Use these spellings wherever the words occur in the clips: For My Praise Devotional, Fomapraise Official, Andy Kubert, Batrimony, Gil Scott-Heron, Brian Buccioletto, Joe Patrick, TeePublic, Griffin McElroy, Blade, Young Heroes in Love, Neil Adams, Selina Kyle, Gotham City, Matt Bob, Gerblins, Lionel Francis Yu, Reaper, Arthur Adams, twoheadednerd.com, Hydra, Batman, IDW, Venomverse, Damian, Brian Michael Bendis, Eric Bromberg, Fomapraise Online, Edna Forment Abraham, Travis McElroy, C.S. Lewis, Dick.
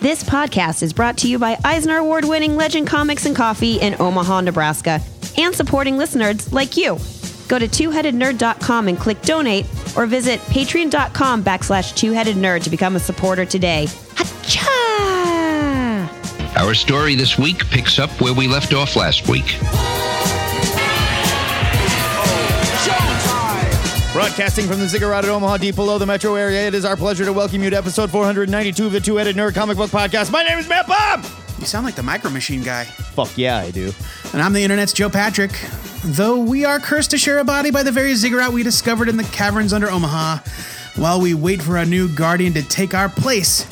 This podcast is brought to you by Eisner Award-winning Legend Comics and Coffee in Omaha, Nebraska, and supporting listeners like you. Go to twoheadednerd.com and click donate, or visit patreon.com/twoheadednerd to become a supporter today. Ha-cha! Our story this week picks up where we left off last week. Broadcasting from the Ziggurat at Omaha, deep below the metro area, it is our pleasure to welcome you to episode 492 of the Two-Headed Nerd Comic Book Podcast. My name is Matt Bob! You sound like the Micro Machine guy. Fuck yeah, I do. And I'm the internet's Joe Patrick. Though we are cursed to share a body by the very Ziggurat we discovered in the caverns under Omaha, while we wait for our new guardian to take our place,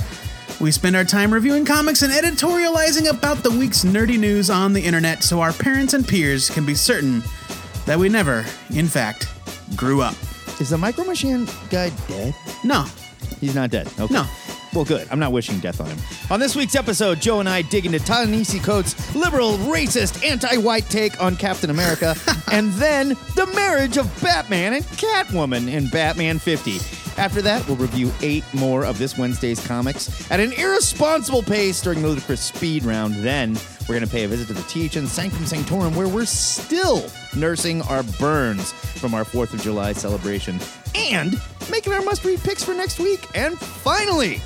we spend our time reviewing comics and editorializing about the week's nerdy news on the internet so our parents and peers can be certain that we never, in fact, grew up. Is the Micro Machine guy dead? No. He's not dead? Okay. No. Well, good. I'm not wishing death on him. On this week's episode, Joe and I dig into Ta-Nehisi Coates' liberal, racist, anti-white take on Captain America, and then the marriage of Batman and Catwoman in Batman 50. After that, we'll review 8 more of this Wednesday's comics at an irresponsible pace during the ludicrous speed round. Then we're going to pay a visit to the Teach and Sanctum Sanctorum, where we're still nursing our burns from our 4th of July celebration and making our must-read picks for next week. And finally,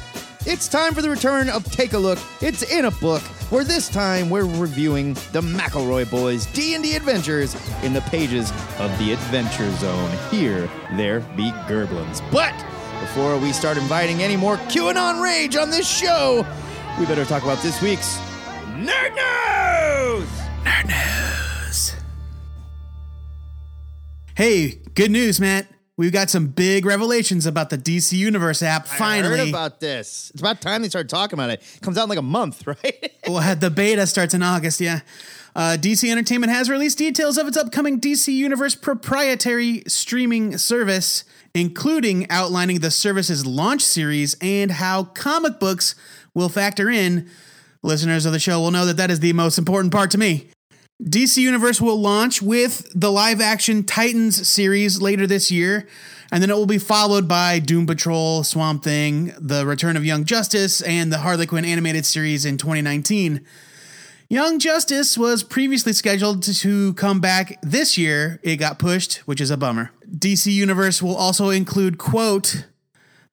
it's time for the return of Take a Look. It's in a book, where this time we're reviewing the McElroy boys' D&D adventures in the pages of the Adventure Zone. Here, there be Gerblins. But before we start inviting any more QAnon rage on this show, we better talk about this week's Nerd News! Nerd News. Hey, good news, Matt. We've got some big revelations about the DC Universe app, finally. I heard about this. It's about time they started talking about it. It comes out in like a month, right? Well, the beta starts in August, yeah. DC Entertainment has released details of its upcoming DC Universe proprietary streaming service, including outlining the service's launch series and how comic books will factor in. Listeners of the show will know that that is the most important part to me. DC Universe will launch with the live-action Titans series later this year, and then it will be followed by Doom Patrol, Swamp Thing, the return of Young Justice, and the Harley Quinn animated series in 2019. Young Justice was previously scheduled to come back this year. It got pushed, which is a bummer. DC Universe will also include, quote,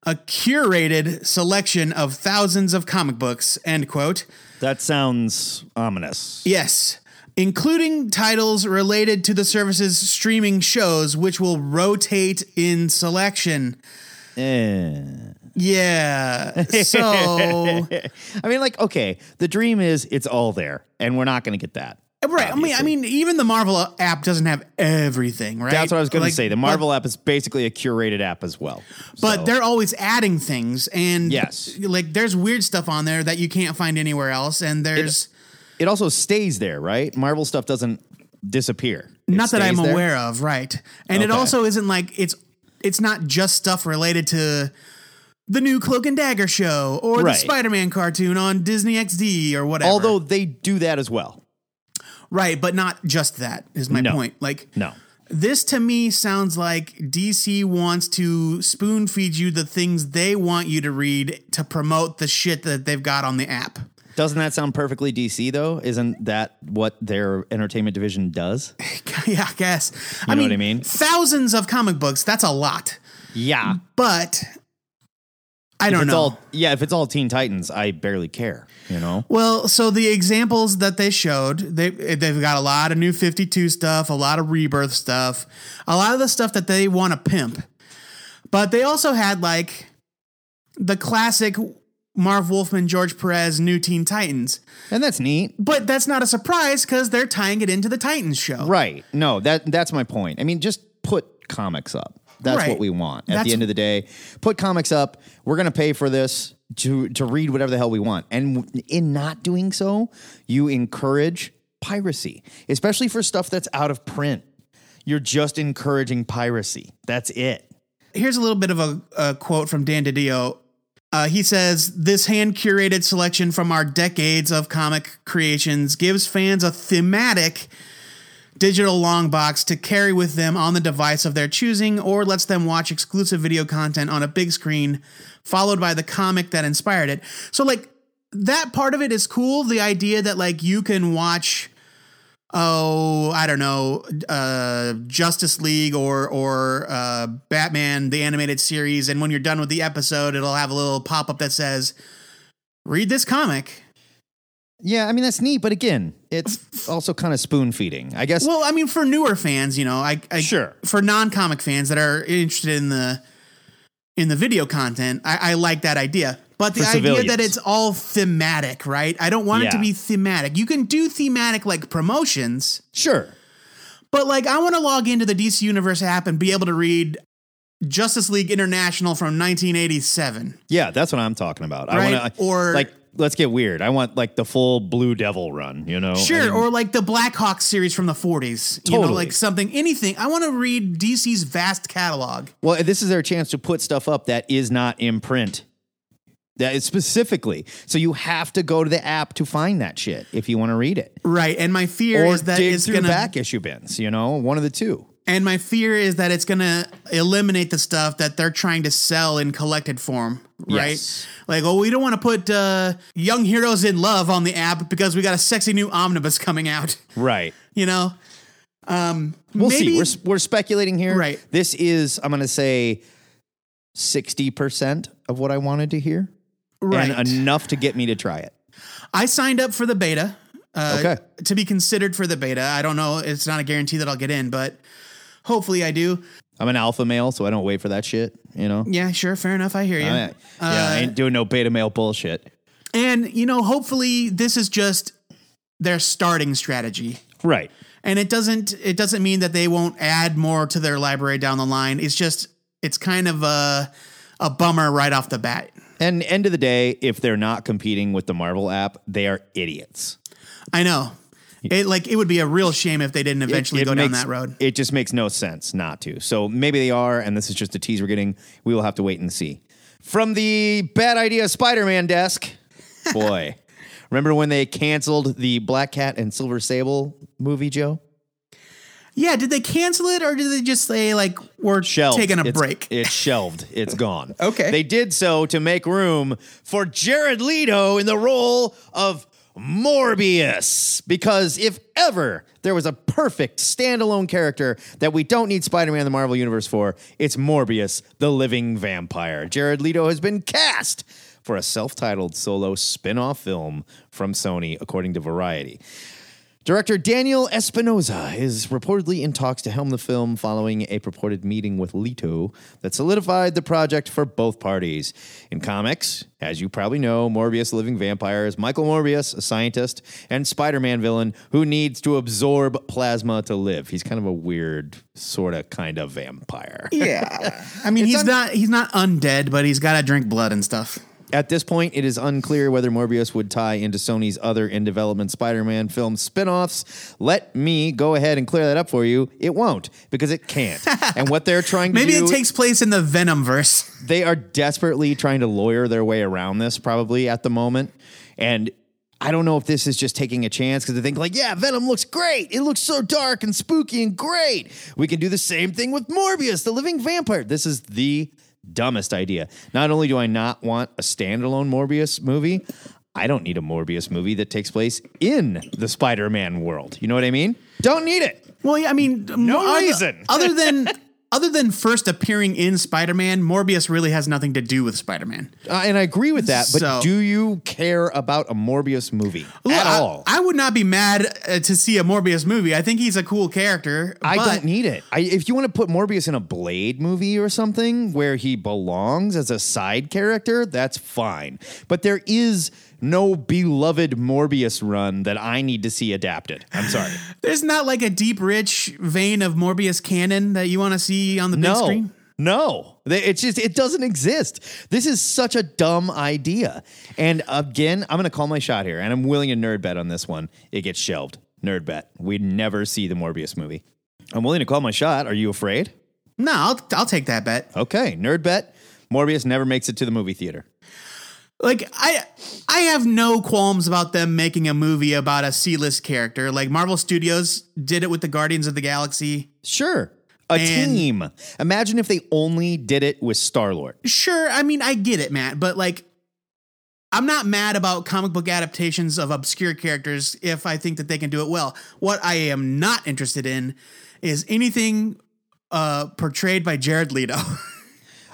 a curated selection of thousands of comic books, end quote. That sounds ominous. Yes. Including titles related to the service's streaming shows, which will rotate in selection. Yeah. So, I mean, like, okay, the dream is it's all there, and we're not going to get that. Right. Obviously. I mean, even the Marvel app doesn't have everything, right? That's what I was going to say. The Marvel app is basically a curated app as well. But they're always adding things, and yes, like there's weird stuff on there that you can't find anywhere else, and there's. It also stays there, right? Marvel stuff doesn't disappear. Not that I'm aware of, right? And it also isn't like it's not just stuff related to the new Cloak and Dagger show or the Spider-Man cartoon on Disney XD or whatever. Although they do that as well. Right, but not just that is my point. Like, no. This to me sounds like DC wants to spoon feed you the things they want you to read to promote the shit that they've got on the app. Doesn't that sound perfectly DC, though? Isn't that what their entertainment division does? Yeah, I guess. I mean, thousands of comic books, that's a lot. Yeah. But I don't know. If it's all Teen Titans, I barely care, you know? Well, so the examples that they showed, they've got a lot of new 52 stuff, a lot of Rebirth stuff, a lot of the stuff that they want to pimp. But they also had, like, the classic Marv Wolfman, George Perez, new Teen Titans. And that's neat. But that's not a surprise because they're tying it into the Titans show. Right. No, that's my point. I mean, just put comics up. That's what we want. At the end of the day, put comics up. We're going to pay for this to read whatever the hell we want. And in not doing so, you encourage piracy, especially for stuff that's out of print. You're just encouraging piracy. That's it. Here's a little bit of a quote from Dan DiDio. He says, this hand-curated selection from our decades of comic creations gives fans a thematic digital long box to carry with them on the device of their choosing, or lets them watch exclusive video content on a big screen, followed by the comic that inspired it. So, like, that part of it is cool. The idea that like you can watch, Justice League or Batman, the animated series. And when you're done with the episode, it'll have a little pop up that says, read this comic. Yeah, I mean, that's neat. But again, it's also kind of spoon feeding, I guess. Well, I mean, for newer fans, you know, sure. For non-comic fans that are interested in the video content, I like that idea. But the idea that it's all thematic, right? I don't want it to be thematic. You can do thematic like promotions. Sure. But like, I want to log into the DC Universe app and be able to read Justice League International from 1987. Yeah, that's what I'm talking about. Right? I want to, or like, let's get weird. I want like the full Blue Devil run, you know? Sure. Or like the Black Hawk series from the 40s, totally. You know, like something, anything. I want to read DC's vast catalog. Well, this is their chance to put stuff up that is not in print. That is specifically. So you have to go to the app to find that shit if you want to read it. Right. And my fear is that it's going to back issue bins, you know, one of the two. And my fear is that it's going to eliminate the stuff that they're trying to sell in collected form, right? Yes. Like, oh, we don't want to put Young Heroes in Love on the app because we got a sexy new omnibus coming out. Right. You know? We'll see. We're speculating here. Right. This is, I'm going to say, 60% of what I wanted to hear. Right. And enough to get me to try it. I signed up for the beta. Okay. To be considered for the beta. I don't know. It's not a guarantee that I'll get in, but... hopefully I do. I'm an alpha male, so I don't wait for that shit, you know? Yeah, sure. Fair enough. I hear you. I ain't doing no beta male bullshit. And, you know, hopefully this is just their starting strategy. Right. And it doesn't mean that they won't add more to their library down the line. It's just, it's kind of a bummer right off the bat. And end of the day, if they're not competing with the Marvel app, they are idiots. I know. It would be a real shame if they didn't eventually go down that road. It just makes no sense not to. So maybe they are, and this is just a tease we're getting. We will have to wait and see. From the Bad Idea Spider-Man desk. Boy. Remember when they canceled the Black Cat and Silver Sable movie, Joe? Yeah, did they cancel it, or did they just say, like, we're taking a break? It's shelved. It's gone. Okay. They did so to make room for Jared Leto in the role of Morbius, because if ever there was a perfect standalone character that we don't need Spider-Man in the Marvel Universe for, it's Morbius, the living vampire. Jared Leto has been cast for a self-titled solo spin-off film from Sony, according to Variety. Director Daniel Espinosa is reportedly in talks to helm the film following a purported meeting with Leto that solidified the project for both parties. In comics, as you probably know, Morbius the Living Vampire is Michael Morbius, a scientist and Spider-Man villain who needs to absorb plasma to live. He's kind of a weird sort of kind of vampire. Yeah. I mean, he's not undead, but he's got to drink blood and stuff. At this point, it is unclear whether Morbius would tie into Sony's other in-development Spider-Man film spinoffs. Let me go ahead and clear that up for you. It won't, because it can't. And what they're trying to do... Maybe it takes place in the Venomverse. They are desperately trying to lawyer their way around this, probably, at the moment. And I don't know if this is just taking a chance, because they think, like, yeah, Venom looks great. It looks so dark and spooky and great. We can do the same thing with Morbius, the living vampire. This is the... dumbest idea. Not only do I not want a standalone Morbius movie, I don't need a Morbius movie that takes place in the Spider-Man world. You know what I mean? Don't need it. Well, yeah, I mean, no reason. Other than first appearing in Spider-Man, Morbius really has nothing to do with Spider-Man. And I agree with that, but do you care about a Morbius movie at all? I would not be mad to see a Morbius movie. I think he's a cool character. I don't need it. If you want to put Morbius in a Blade movie or something where he belongs as a side character, that's fine. But there is... no beloved Morbius run that I need to see adapted. I'm sorry. There's not like a deep, rich vein of Morbius canon that you want to see on the big screen? No. It's just, it doesn't exist. This is such a dumb idea. And again, I'm going to call my shot here, and I'm willing to nerd bet on this one. It gets shelved. Nerd bet. We'd never see the Morbius movie. I'm willing to call my shot. Are you afraid? No, I'll take that bet. Okay. Nerd bet. Morbius never makes it to the movie theater. Like, I have no qualms about them making a movie about a C-list character. Like, Marvel Studios did it with the Guardians of the Galaxy. Sure. A team. Imagine if they only did it with Star-Lord. Sure. I mean, I get it, Matt. But, like, I'm not mad about comic book adaptations of obscure characters if I think that they can do it well. What I am not interested in is anything portrayed by Jared Leto.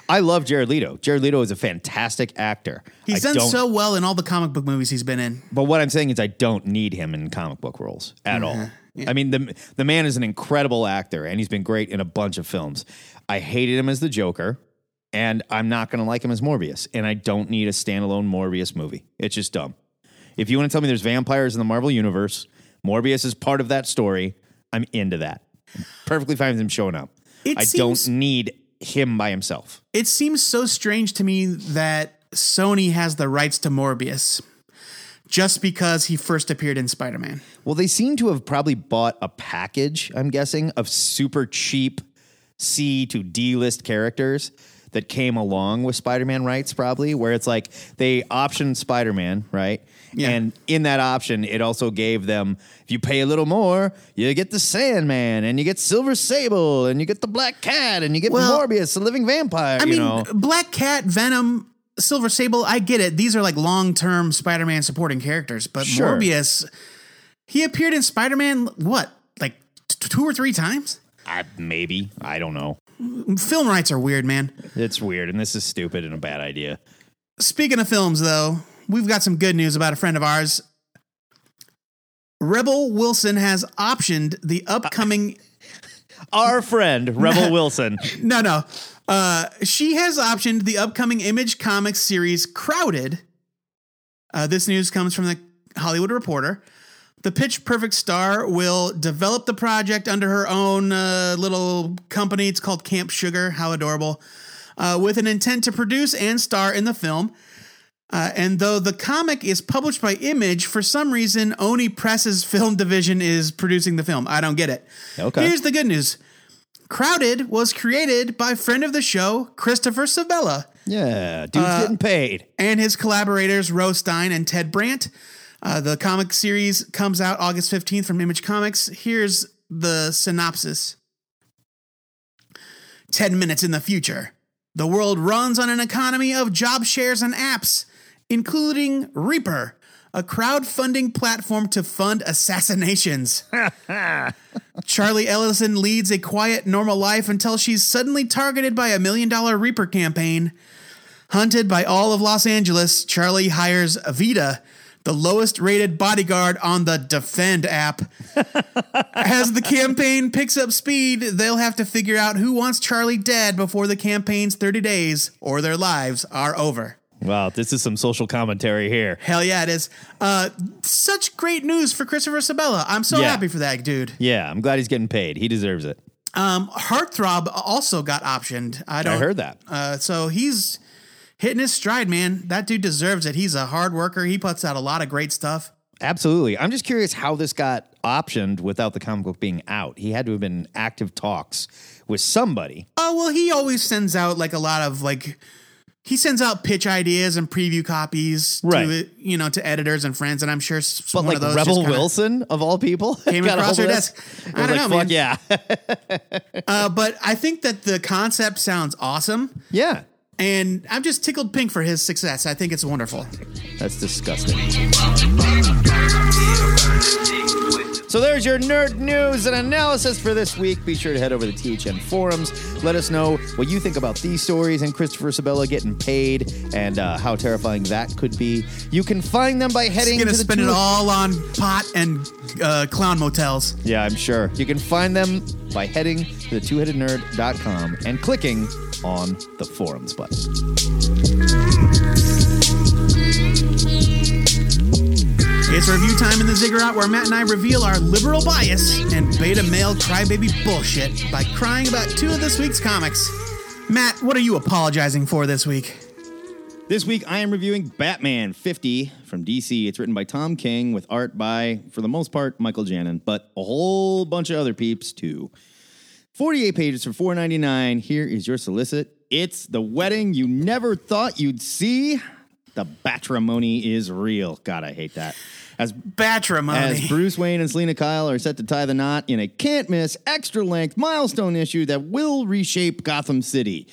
I love Jared Leto. Jared Leto is a fantastic actor. He's done so well in all the comic book movies he's been in. But what I'm saying is I don't need him in comic book roles at all. Yeah. I mean, the man is an incredible actor, and he's been great in a bunch of films. I hated him as the Joker, and I'm not going to like him as Morbius, and I don't need a standalone Morbius movie. It's just dumb. If you want to tell me there's vampires in the Marvel Universe, Morbius is part of that story, I'm into that. I'm perfectly fine with him showing up. I don't need him by himself. It seems so strange to me that Sony has the rights to Morbius just because he first appeared in Spider-Man. Well, they seem to have probably bought a package, I'm guessing, of super cheap C to D list characters that came along with Spider-Man rights, probably, where it's like they optioned Spider-Man, right? Yeah. And in that option, it also gave them, if you pay a little more, you get the Sandman, and you get Silver Sable, and you get the Black Cat, and you get Morbius, the living vampire. I mean, Black Cat, Venom, Silver Sable, I get it. These are like long-term Spider-Man supporting characters, but sure. Morbius, he appeared in Spider-Man, what, like two or three times? Maybe. I don't know. Film rights are weird, man. It's weird, and this is stupid and a bad idea. Speaking of films, though, we've got some good news about a friend of ours. Rebel Wilson has optioned the upcoming... Our friend, Rebel Wilson. No. She has optioned the upcoming Image Comics series, Crowded. This news comes from the Hollywood Reporter. The Pitch Perfect star will develop the project under her own little company. It's called Camp Sugar. How adorable. With an intent to produce and star in the film. And though the comic is published by Image, for some reason, Oni Press's film division is producing the film. I don't get it. Okay. Here's the good news. Crowded was created by friend of the show, Christopher Sebela. Yeah, dude's getting paid. And his collaborators, Rose Stein and Ted Brandt. The comic series comes out August 15th from Image Comics. Here's the synopsis. 10 minutes in the future, the world runs on an economy of job shares and apps, including Reaper, a crowdfunding platform to fund assassinations. Charlie Ellison leads a quiet, normal life until she's suddenly targeted by $1 million Reaper campaign. Hunted by all of Los Angeles, Charlie hires Vita, the lowest rated bodyguard on the Defend app. As the campaign picks up speed, they'll have to figure out who wants Charlie dead before the campaign's 30 days or their lives are over. Wow, this is some social commentary here. Hell yeah, it is. Such great news for Christopher Sebela. I'm so happy for that dude. Yeah, I'm glad he's getting paid. He deserves it. Heartthrob also got optioned. I heard that. So he's... hitting his stride, man. That dude deserves it. He's a hard worker. He puts out a lot of great stuff. Absolutely. I'm just curious how this got optioned without the comic book being out. He had to have been in active talks with somebody. Oh, well, he always sends out like a lot of like, he sends out pitch ideas and preview copies to editors and friends. And I'm sure some like of those Rebel Wilson of all people came across her desk. I don't know, man. Yeah. But I think that the concept sounds awesome. Yeah. And I'm just tickled pink for his success. I think it's wonderful. That's disgusting. So there's your nerd news and analysis for this week. Be sure to head over to THN forums. Let us know what you think about these stories and Christopher Sebela getting paid and how terrifying that could be. You can find them by heading to the... He's going to spend it all on pot and clown motels. Yeah, I'm sure. You can find them by heading to the twoheadednerd.com and clicking on the forums button. It's review time in the Ziggurat, where Matt and I reveal our liberal bias and beta male crybaby bullshit by crying about two of this week's comics. Matt, what are you apologizing for this week? This week, I am reviewing Batman 50 from DC. It's written by Tom King with art by, for the most part, Michael Janin, but a whole bunch of other peeps, too. 48 pages for $4.99. Here is your solicit. It's the wedding you never thought you'd see. The Batrimony is real. God, I hate that. As Batrimony. As Bruce Wayne and Selina Kyle are set to tie the knot in a can't-miss, extra-length milestone issue that will reshape Gotham City.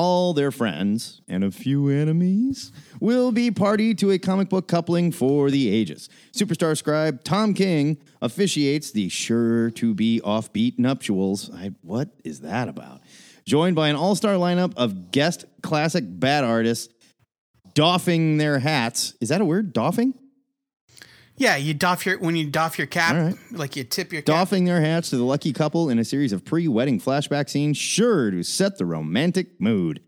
all their friends, and a few enemies, will be party to a comic book coupling for the ages. Superstar scribe Tom King officiates the sure-to-be offbeat nuptials. What is that about? Joined by an all-star lineup of guest classic bat artists doffing their hats. Is that a word? Doffing? Yeah, when you doff your cap, right. Like you tip your cap. Doffing their hats to the lucky couple in a series of pre-wedding flashback scenes sure to set the romantic mood.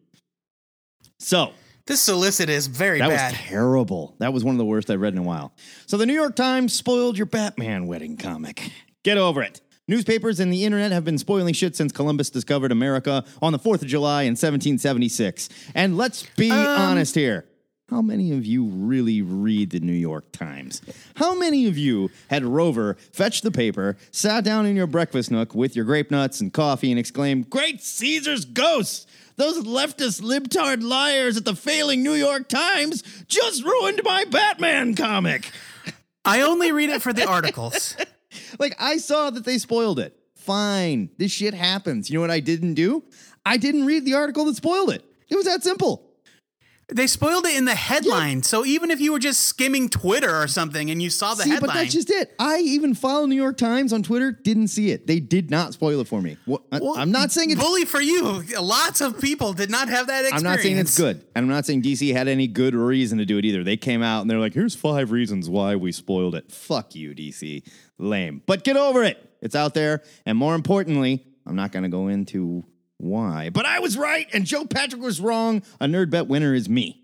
So. This solicit is very bad. That was terrible. That was one of the worst I've read in a while. So the New York Times spoiled your Batman wedding comic. Get over it. Newspapers and the internet have been spoiling shit since Columbus discovered America on the 4th of July in 1776. And let's be honest here. How many of you really read the New York Times? How many of you had Rover fetch the paper, sat down in your breakfast nook with your grape nuts and coffee and exclaimed, "Great Caesar's ghosts! Those leftist libtard liars at the failing New York Times just ruined my Batman comic!" I only read it for the articles. Like, I saw that they spoiled it. Fine. This shit happens. You know what I didn't do? I didn't read the article that spoiled it. It was that simple. They spoiled it in the headline, yeah. So even if you were just skimming Twitter or something and you saw the headline. But that's just it. I even follow New York Times on Twitter, didn't see it. They did not spoil it for me. Well, I'm not saying it's... Bully for you. Lots of people did not have that experience. I'm not saying it's good. And I'm not saying DC had any good reason to do it either. They came out and they're like, here's 5 reasons why we spoiled it. Fuck you, DC. Lame. But get over it. It's out there. And more importantly, I'm not going to go into... why? But I was right, and Joe Patrick was wrong. A nerd bet winner is me.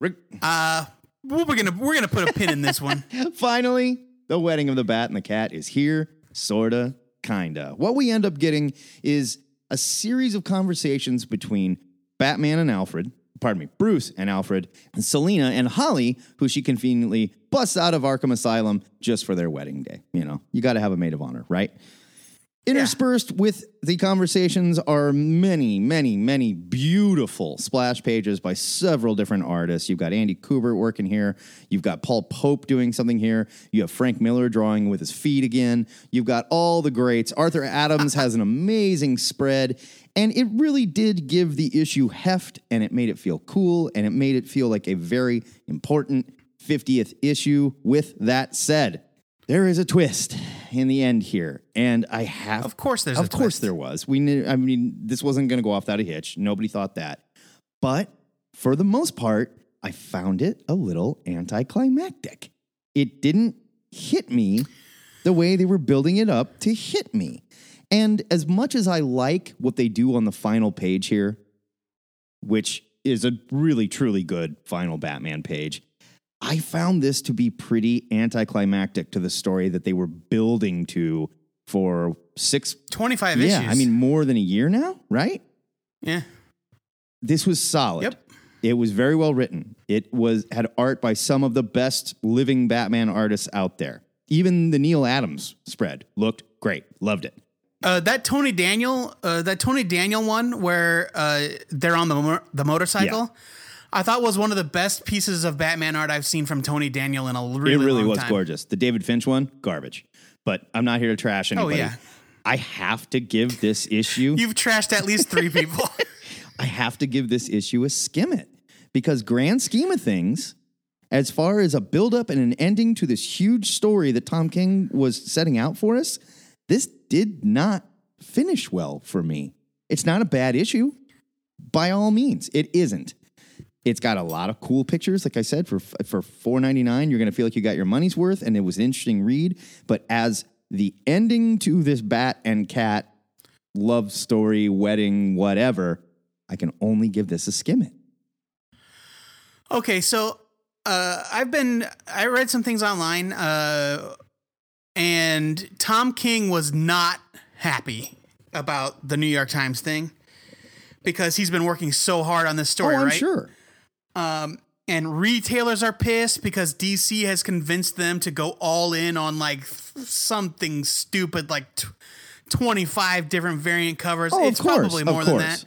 We're gonna put a pin in this one. Finally, the wedding of the bat and the cat is here, sorta, kinda. What we end up getting is a series of conversations between Batman and Alfred. Pardon me, Bruce and Alfred, and Selina and Holly, who she conveniently busts out of Arkham Asylum just for their wedding day. You know, you got to have a maid of honor, right? Interspersed with the conversations are many, many, many beautiful splash pages by several different artists. You've got Andy Kubert working here. You've got Paul Pope doing something here. You have Frank Miller drawing with his feet again. You've got all the greats. Arthur Adams has an amazing spread. And it really did give the issue heft, and it made it feel cool, and it made it feel like a very important 50th issue. With that said, there is a twist in the end here, and I have... Of course there's a twist. Of course there was. We knew, I mean, this wasn't going to go off without a hitch. Nobody thought that. But for the most part, I found it a little anticlimactic. It didn't hit me the way they were building it up to hit me. And as much as I like what they do on the final page here, which is a really, truly good final Batman page, I found this to be pretty anticlimactic to the story that they were building to for 25 issues. Yeah, I mean, more than a year now, right? Yeah. This was solid. Yep. It was very well written. It had art by some of the best living Batman artists out there. Even the Neil Adams spread looked great. Loved it. That Tony Daniel one where they're on the motorcycle. Yeah. I thought was one of the best pieces of Batman art I've seen from Tony Daniel in a really long time. It really was gorgeous. The David Finch one, garbage. But I'm not here to trash anybody. Oh, yeah. I have to give this issue... You've trashed at least 3 people. I have to give this issue a skim it. Because grand scheme of things, as far as a buildup and an ending to this huge story that Tom King was setting out for us, this did not finish well for me. It's not a bad issue. By all means, it isn't. It's got a lot of cool pictures. Like I said, for $4.99, you're going to feel like you got your money's worth, and it was an interesting read. But as the ending to this bat and cat love story, wedding, whatever, I can only give this a skim it. Okay, so I read some things online, and Tom King was not happy about the New York Times thing because he's been working so hard on this story, right? Oh, I'm sure. And retailers are pissed because DC has convinced them to go all in on like something stupid, like 25 different variant covers. Oh, it's probably more than that.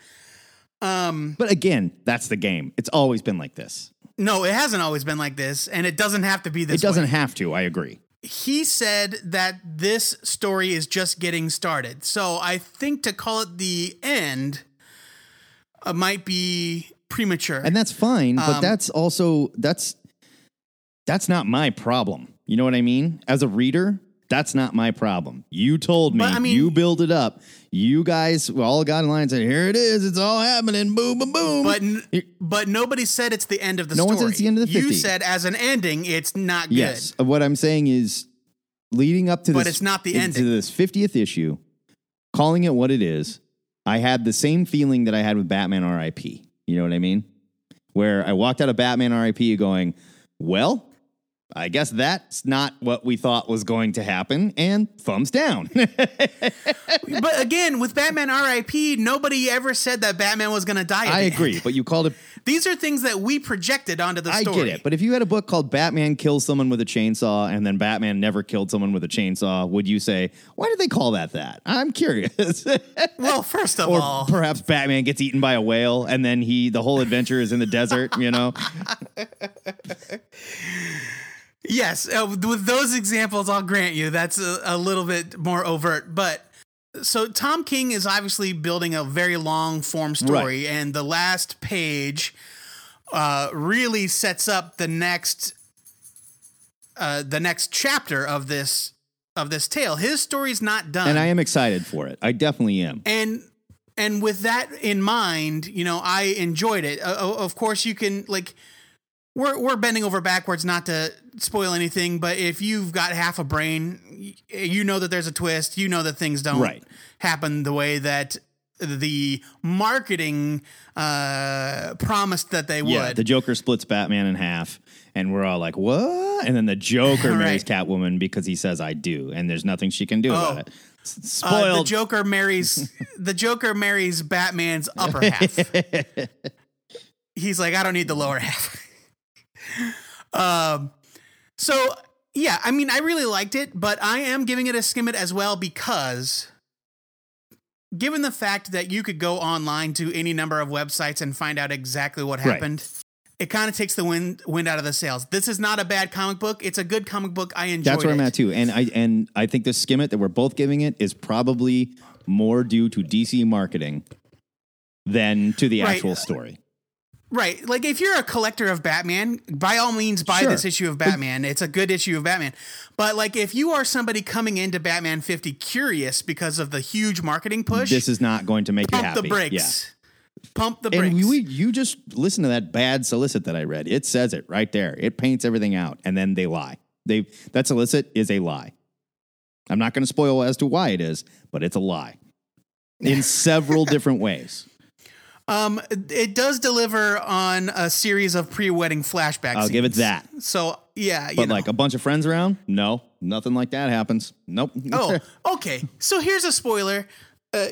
But again, that's the game. It's always been like this. No, it hasn't always been like this, and it doesn't have to be this way. It doesn't have to. I agree. He said that this story is just getting started. So I think to call it the end might be premature. And that's fine, but that's also, that's not my problem. You know what I mean? As a reader, that's not my problem. You told me, you build it up. You guys all got in line and said, here it is. It's all happening. Boom, boom, boom. But nobody said it's the end of the story. No one said it's the end of the 50. You said as an ending, it's not good. Yes. What I'm saying is leading up to this, but it's not the ending. To this 50th issue, calling it what it is, I had the same feeling that I had with Batman RIP. You know what I mean? Where I walked out of Batman RIP going, well, I guess that's not what we thought was going to happen, and thumbs down. But again, with Batman RIP, nobody ever said that Batman was going to die. I agree, but you called it. These are things that we projected onto the story. I get it, but if you had a book called Batman Kills Someone with a Chainsaw and then Batman Never Killed Someone with a Chainsaw, would you say, why did they call that that? I'm curious. Well, first of all. Or perhaps Batman gets eaten by a whale and then the whole adventure is in the desert, you know? Yes, with those examples, I'll grant you that's a little bit more overt. But so Tom King is obviously building a very long form story, right, and the last page really sets up the next chapter of this tale. His story's not done, and I am excited for it. I definitely am. And with that in mind, you know, I enjoyed it. Of course, you can like. We're bending over backwards not to spoil anything, but if you've got half a brain, you know that there's a twist. You know that things don't happen the way that the marketing promised that they would. Yeah, the Joker splits Batman in half, and we're all like, what? And then the Joker marries Catwoman because he says, I do, and there's nothing she can do about it. Spoiled. The Joker marries Batman's upper half. He's like, I don't need the lower half. So yeah, I mean, I really liked it, but I am giving it a skim it as well, because given the fact that you could go online to any number of websites and find out exactly what happened, it kind of takes the wind out of the sails. This is not a bad comic book. It's a good comic book. I enjoyed it. That's where I'm at too. And I think the skim it that we're both giving it is probably more due to DC marketing than to the actual story. Right. Like if you're a collector of Batman, by all means, buy this issue of Batman. It's a good issue of Batman. But like if you are somebody coming into Batman 50 curious because of the huge marketing push, this is not going to make you happy. Pump the brakes. Yeah. Pump the brakes. And you just listen to that bad solicit that I read. It says it right there. It paints everything out. And then they lie. That solicit is a lie. I'm not going to spoil as to why it is, but it's a lie in several different ways. It does deliver on a series of pre-wedding flashbacks. I'll give it that. So, yeah. But like a bunch of friends around? No, nothing like that happens. Nope. Oh, okay. So here's a spoiler.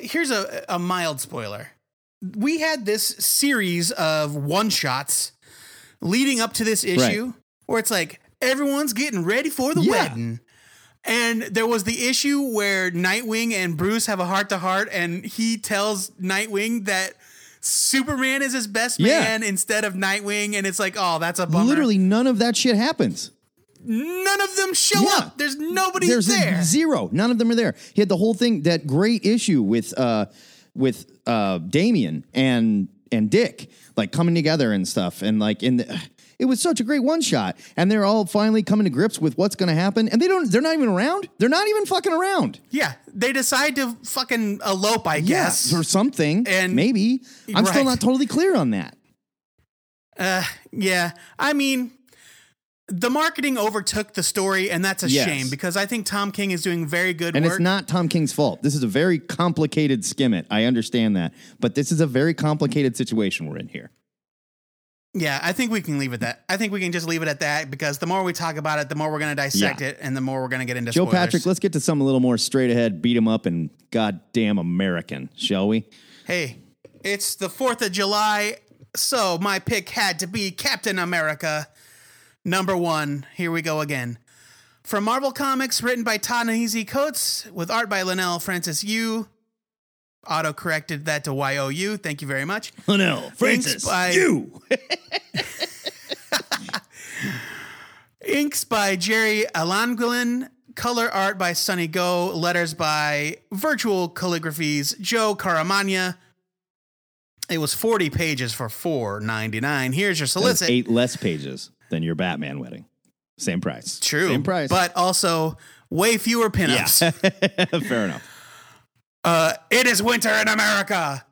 Here's a mild spoiler. We had this series of one-shots leading up to this issue where it's like everyone's getting ready for the wedding. And there was the issue where Nightwing and Bruce have a heart-to-heart, and he tells Nightwing that Superman is his best man instead of Nightwing, and it's like, oh, that's a bummer. Literally none of that shit happens. None of them show up. There's nobody there. Zero. None of them are there. He had the whole thing, that great issue with Damian and Dick, like coming together and stuff, and like it was such a great one shot, and they're all finally coming to grips with what's going to happen, and they're not even around. They're not even fucking around. Yeah, they decide to fucking elope, I guess, or something. And maybe I'm still not totally clear on that. Yeah. I mean, the marketing overtook the story, and that's a shame, because I think Tom King is doing very good work. And it's not Tom King's fault. This is a very complicated skim it. I understand that, but this is a very complicated situation we're in here. Yeah, I think we can leave it that. I think we can just leave it at that, because the more we talk about it, the more we're going to dissect it, and the more we're going to get into spoilers. Joe Patrick, let's get to some a little more straight ahead, beat him up, and goddamn American, shall we? Hey, it's the 4th of July, so my pick had to be Captain America, number 1. Here we go again. From Marvel Comics, written by Ta-Nehisi Coates, with art by Lionel Francis Yu. Auto-corrected that to Y-O-U. Thank you very much. Oh, no. Francis, you! Inks by Jerry Alanguilin. Color art by Sonny Go. Letters by Virtual Calligraphies, Joe Caramagna. It was 40 pages for $4.99. Here's your solicit. That's 8 less pages than your Batman wedding. Same price. True. Same price. But also way fewer pinups. Yeah. Fair enough. It is winter in America.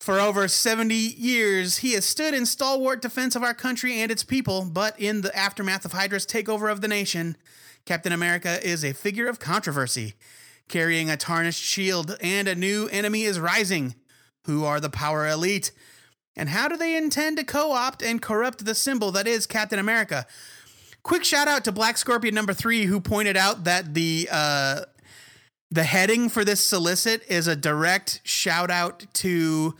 For over 70 years, he has stood in stalwart defense of our country and its people, but in the aftermath of Hydra's takeover of the nation, Captain America is a figure of controversy. Carrying a tarnished shield, and a new enemy is rising. Who are the power elite? And how do they intend to co-opt and corrupt the symbol that is Captain America? Quick shout out to Black Scorpion #3, who pointed out that the heading for this solicit is a direct shout out to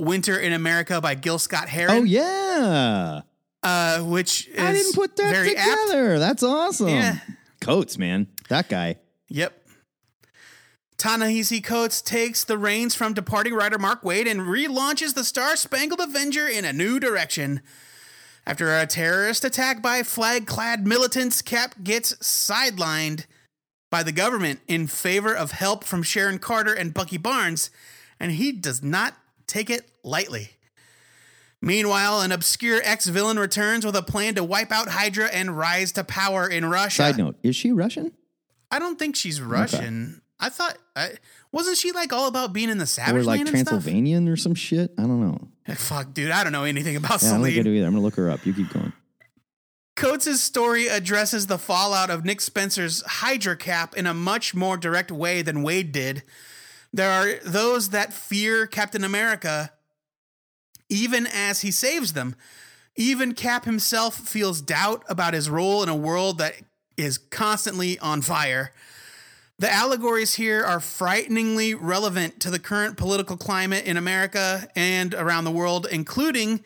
Winter in America by Gil Scott-Heron. Oh, yeah. Which is I didn't put that together. Apt. That's awesome. Yeah. Coates, man. That guy. Yep. Ta-Nehisi Coates takes the reins from departing writer Mark Waid and relaunches the Star-Spangled Avenger in a new direction. After a terrorist attack by flag-clad militants, Cap gets sidelined by the government in favor of help from Sharon Carter and Bucky Barnes, and he does not take it lightly. Meanwhile, an obscure ex-villain returns with a plan to wipe out Hydra and rise to power in Russia. Side note, is she Russian? I don't think she's Russian. Okay. I thought, wasn't she like all about being in the savage land and stuff? Or like Transylvanian or some shit? I don't know. Fuck, dude. I don't know anything about Celine. I don't get it either. I'm going to look her up. You keep going. Coates' story addresses the fallout of Nick Spencer's Hydra Cap in a much more direct way than Waid did. There are those that fear Captain America even as he saves them. Even Cap himself feels doubt about his role in a world that is constantly on fire. The allegories here are frighteningly relevant to the current political climate in America and around the world, including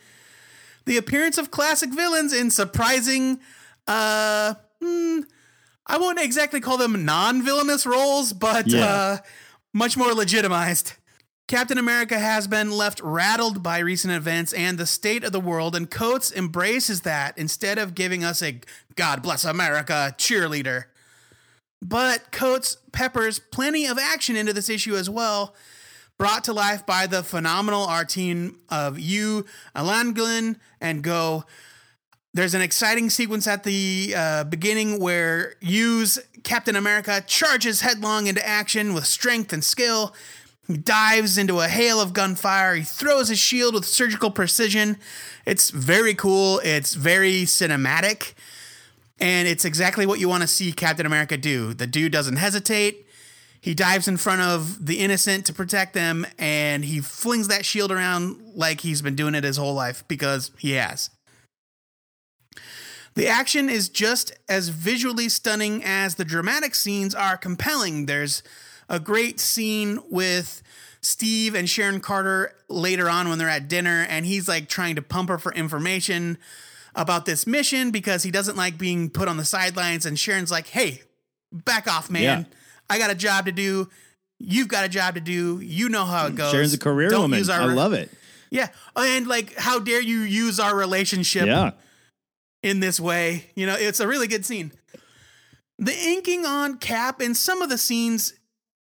the appearance of classic villains in surprising, I won't exactly call them non-villainous roles, but much more legitimized. Captain America has been left rattled by recent events and the state of the world, and Coates embraces that instead of giving us a God bless America cheerleader. But Coates peppers plenty of action into this issue as well, brought to life by the phenomenal art team of Yu, Alanglin, and Go. There's an exciting sequence at the beginning where Yu's Captain America charges headlong into action with strength and skill. He dives into a hail of gunfire. He throws his shield with surgical precision. It's very cool. It's very cinematic. And it's exactly what you want to see Captain America do. The dude doesn't hesitate. He dives in front of the innocent to protect them, and he flings that shield around like he's been doing it his whole life, because he has. The action is just as visually stunning as the dramatic scenes are compelling. There's a great scene with Steve and Sharon Carter later on when they're at dinner, and he's like trying to pump her for information about this mission because he doesn't like being put on the sidelines. And Sharon's like, hey, back off, man. Yeah. I got a job to do. You've got a job to do. You know how it goes. Sharon's a career woman. I love it. Yeah. And like, how dare you use our relationship in this way? You know, it's a really good scene. The inking on Cap in some of the scenes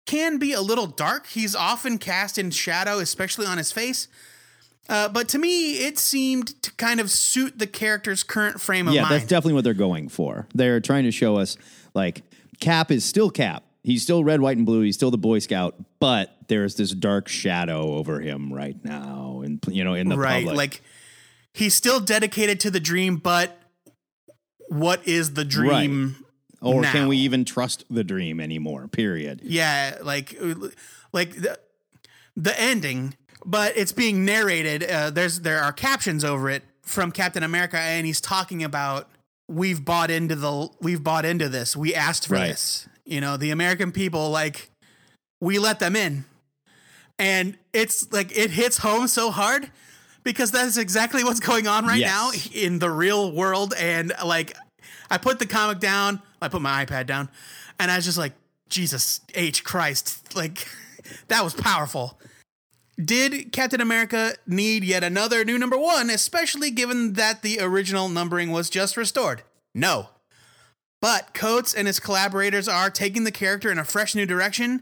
can be a little dark. He's often cast in shadow, especially on his face. But to me, it seemed to kind of suit the character's current frame of mind. Yeah, that's definitely what they're going for. They're trying to show us, like, Cap is still Cap. He's still red, white, and blue. He's still the Boy Scout. But there's this dark shadow over him right now, and you know, in the public. Like, he's still dedicated to the dream, but what is the dream or now? Can we even trust the dream anymore, period? Yeah, like the ending... But it's being narrated. There are captions over it from Captain America, and he's talking about we've bought into this. We asked for this. You know, the American people, like, we let them in, and it's like it hits home so hard because that is exactly what's going on right now in the real world. And like, I put the comic down, I put my iPad down, and I was just like, Jesus H Christ, like that was powerful. Did Captain America need yet another new #1, especially given that the original numbering was just restored? No. But Coates and his collaborators are taking the character in a fresh new direction,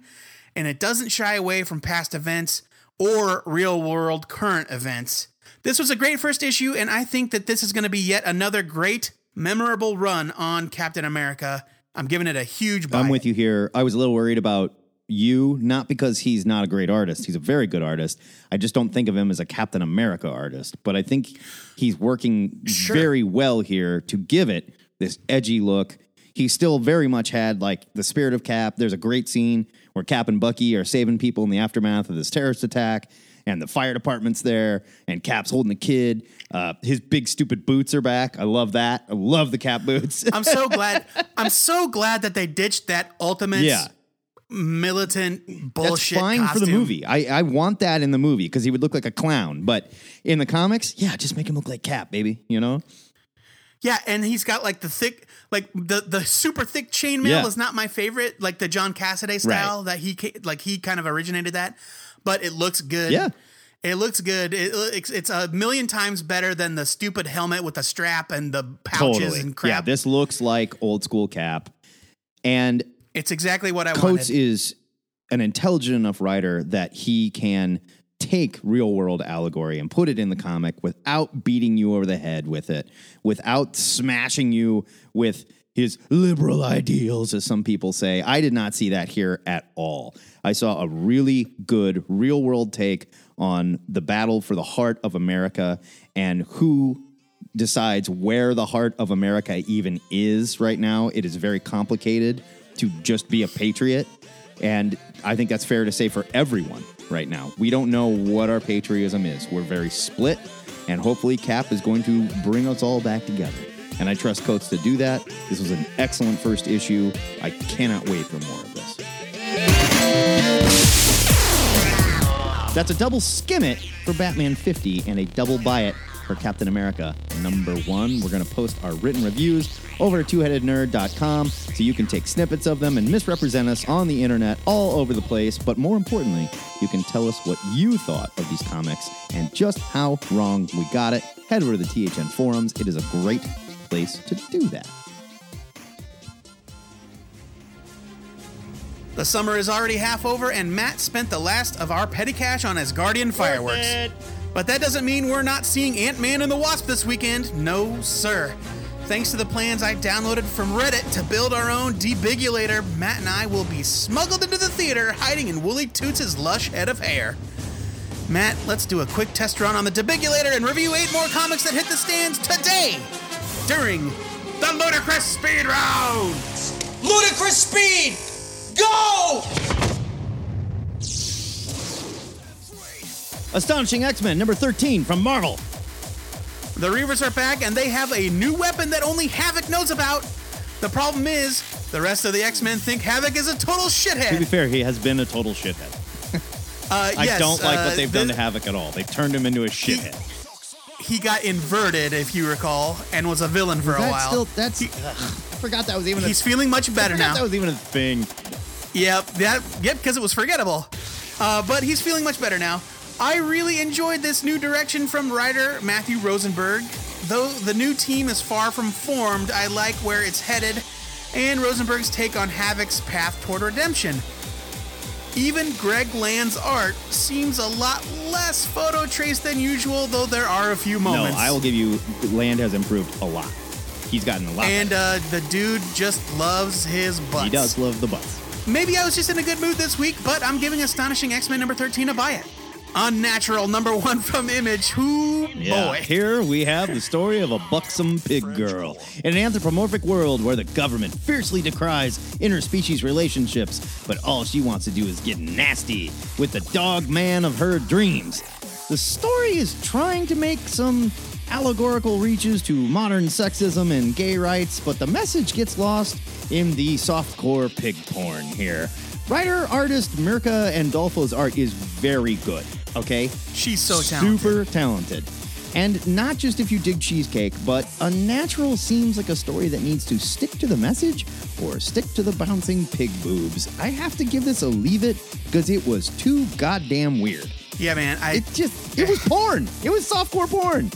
and it doesn't shy away from past events or real-world current events. This was a great first issue, and I think that this is going to be yet another great, memorable run on Captain America. I'm giving it a huge buy. I'm with you here. I was a little worried about you, not because he's not a great artist. He's a very good artist. I just don't think of him as a Captain America artist. But I think he's working very well here to give it this edgy look. He still very much had, like, the spirit of Cap. There's a great scene where Cap and Bucky are saving people in the aftermath of this terrorist attack, and the fire department's there, and Cap's holding the kid. His big, stupid boots are back. I love that. I love the Cap boots. I'm so glad. I'm so glad that they ditched that Ultimate militant bullshit. That's fine costume for the movie. I want that in the movie because he would look like a clown. But in the comics, yeah, just make him look like Cap, baby, you know? Yeah, and he's got, like, the thick, like, the super thick chainmail is not my favorite, like the John Cassaday style that he kind of originated that, but it looks good. Yeah, it looks good. It's 1,000,000 times better than the stupid helmet with the strap and the pouches and crap. Yeah, this looks like old school Cap, and it's exactly what I wanted. Coates is an intelligent enough writer that he can take real world allegory and put it in the comic without beating you over the head with it, without smashing you with his liberal ideals, as some people say. I did not see that here at all. I saw a really good real world take on the battle for the heart of America and who decides where the heart of America even is right now. It is very complicated to just be a patriot. And I think that's fair to say for everyone right now. We don't know what our patriotism is. We're very split, and hopefully Cap is going to bring us all back together. And I trust Coates to do that. This was an excellent first issue. I cannot wait for more of this. That's a double skim it for Batman 50 and a double buy it for Captain America #1. We're going to post our written reviews over at twoheadednerd.com so you can take snippets of them and misrepresent us on the internet all over the place. But more importantly, you can tell us what you thought of these comics and just how wrong we got it. Head over to the THN forums. It is a great place to do that. The summer is already half over, and Matt spent the last of our petty cash on Asgardian fireworks. But that doesn't mean we're not seeing Ant-Man and the Wasp this weekend. No, sir. Thanks to the plans I downloaded from Reddit to build our own debigulator, Matt and I will be smuggled into the theater, hiding in Wooly Toots' lush head of hair. Matt, let's do a quick test run on the debigulator and review 8 more comics that hit the stands today during the Ludicrous Speed Round! Ludicrous Speed! Go! Astonishing X-Men #13 from Marvel. The Reavers are back, and they have a new weapon that only Havoc knows about. The problem is, the rest of the X-Men think Havoc is a total shithead. To be fair, he has been a total shithead. I don't like what they've done to Havoc at all. They've turned him into a shithead. He got inverted, if you recall, and was a villain for a while. I forgot that was even He's feeling much better now. That was even a thing. Yep, because it was forgettable. But he's feeling much better now. I really enjoyed this new direction from writer Matthew Rosenberg. Though the new team is far from formed, I like where it's headed and Rosenberg's take on Havoc's path toward redemption. Even Greg Land's art seems a lot less photo traced than usual, though there are a few moments. No, I will give you, Land has improved a lot. He's gotten a lot better. And the dude just loves his butts. He does love the butts. Maybe I was just in a good mood this week, but I'm giving Astonishing X-Men #13 a buy it. Unnatural #1 from Image. Boy. Here we have the story of a buxom pig girl in an anthropomorphic world where the government fiercely decries interspecies relationships, but all she wants to do is get nasty with the dog man of her dreams. The story is trying to make some allegorical reaches to modern sexism and gay rights, but the message gets lost in the softcore pig porn here. Writer, artist Mirka Andolfo's art is very good, okay? She's so talented. Super talented. And not just if you dig cheesecake, but Unnatural seems like a story that needs to stick to the message or stick to the bouncing pig boobs. I have to give this a leave it because it was too goddamn weird. Yeah, man. It was porn. It was softcore porn.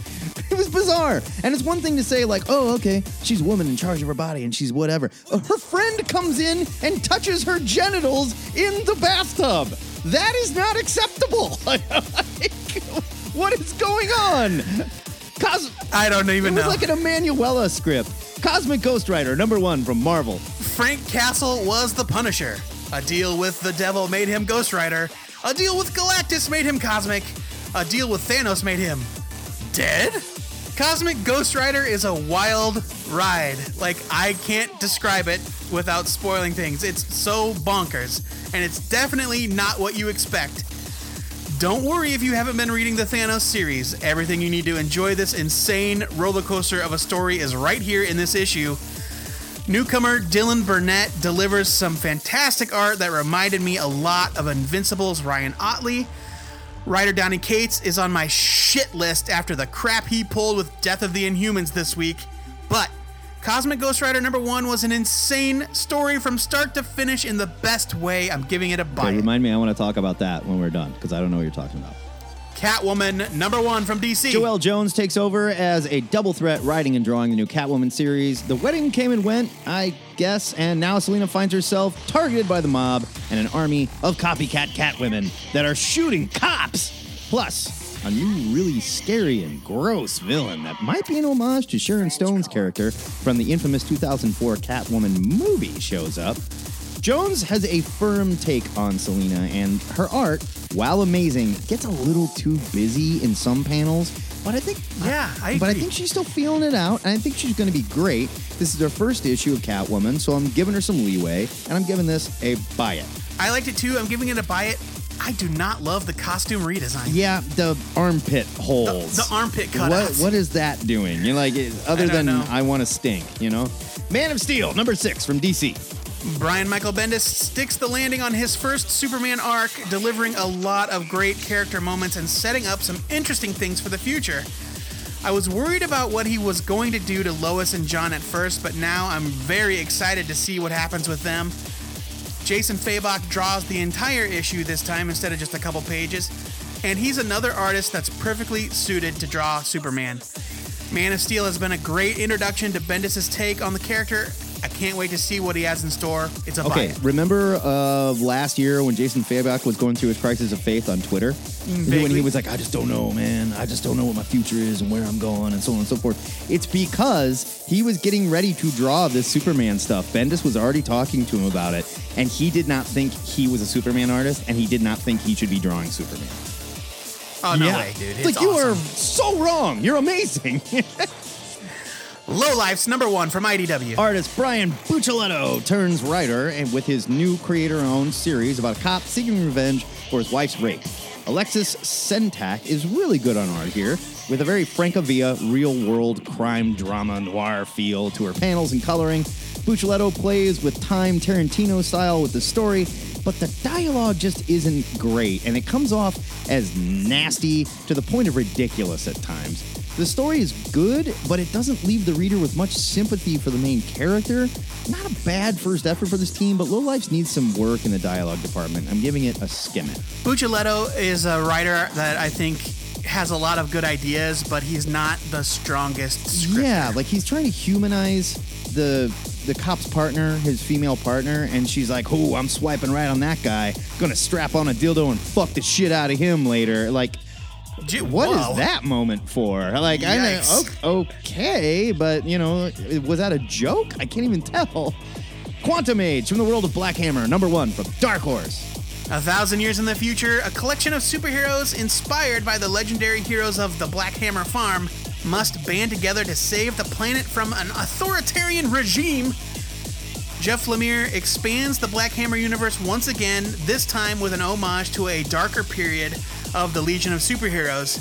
It was bizarre. And it's one thing to say, like, oh, okay, she's a woman in charge of her body and she's whatever. Her friend comes in and touches her genitals in the bathtub. That is not acceptable. What is going on? I don't even know. It was like an Emanuela script. Cosmic Ghost Rider, #1 from Marvel. Frank Castle was the Punisher. A deal with the devil made him Ghost Rider. A deal with Galactus made him Cosmic. A deal with Thanos made him dead? Cosmic Ghost Rider is a wild ride. Like, I can't describe it without spoiling things. It's so bonkers, and it's definitely not what you expect. Don't worry if you haven't been reading the Thanos series. Everything you need to enjoy this insane roller coaster of a story is right here in this issue. Newcomer Dylan Burnett delivers some fantastic art that reminded me a lot of Invincible's Ryan Otley. Writer Donny Cates is on my shit list after the crap he pulled with Death of the Inhumans this week. But Cosmic Ghost Rider #1 was an insane story from start to finish in the best way. I'm giving it a buy. Okay, remind me, I want to talk about that when we're done, because I don't know what you're talking about. Catwoman #1 from DC. Joelle Jones takes over as a double threat, writing and drawing the new Catwoman series. The wedding came and went, I guess, and now Selina finds herself targeted by the mob and an army of copycat Catwomen that are shooting cops. Plus, a new really scary and gross villain that might be an homage to Sharon Stone's character from the infamous 2004 Catwoman movie shows up. Jones has a firm take on Selina, and her art, while amazing, gets a little too busy in some panels. But I think, I think she's still feeling it out, and I think she's going to be great. This is her first issue of Catwoman, so I'm giving her some leeway, and I'm giving this a buy it. I liked it too. I'm giving it a buy it. I do not love the costume redesign. Yeah, the armpit holes. The armpit cutouts. What is that doing? You're like, other than know. I want to stink, you know? Man of Steel, #6 from DC. Brian Michael Bendis sticks the landing on his first Superman arc, delivering a lot of great character moments and setting up some interesting things for the future. I was worried about what he was going to do to Lois and John at first, but now I'm very excited to see what happens with them. Jason Fabok draws the entire issue this time instead of just a couple pages, and he's another artist that's perfectly suited to draw Superman. Man of Steel has been a great introduction to Bendis' take on the character. I can't wait to see what he has in store. It's a buy. Okay, remember last year when Jason Fabok was going through his crisis of faith on Twitter? Vaguely. When he was like, I just don't know, man. I just don't know what my future is and where I'm going and so on and so forth. It's because he was getting ready to draw this Superman stuff. Bendis was already talking to him about it, and he did not think he was a Superman artist, and he did not think he should be drawing Superman. Oh, no way, dude. It's like, awesome. You are so wrong. You're amazing. Lowlifes #1 from IDW. Artist Brian Buccioletto turns writer and with his new creator-owned series about a cop seeking revenge for his wife's rape. Alexis Sentak is really good on art here, with a very Francavilla real-world crime drama noir feel to her panels and coloring. Buccioletto plays with time Tarantino style with the story, but the dialogue just isn't great, and it comes off as nasty to the point of ridiculous at times. The story is good, but it doesn't leave the reader with much sympathy for the main character. Not a bad first effort for this team, but Lowlifes needs some work in the dialogue department. I'm giving it a skimming. Buccioletto is a writer that I think has a lot of good ideas, but he's not the strongest scripter. Yeah, like he's trying to humanize the cop's partner, his female partner, and she's like, oh, I'm swiping right on that guy. Gonna strap on a dildo and fuck the shit out of him later. Like, what is that moment for? Like, yikes. I know, okay, but, you know, was that a joke? I can't even tell. Quantum Age from the world of Black Hammer, #1 from Dark Horse. 1,000 years in the future, a collection of superheroes inspired by the legendary heroes of the Black Hammer Farm must band together to save the planet from an authoritarian regime. Jeff Lemire expands the Black Hammer universe once again, this time with an homage to a darker period of the Legion of Superheroes.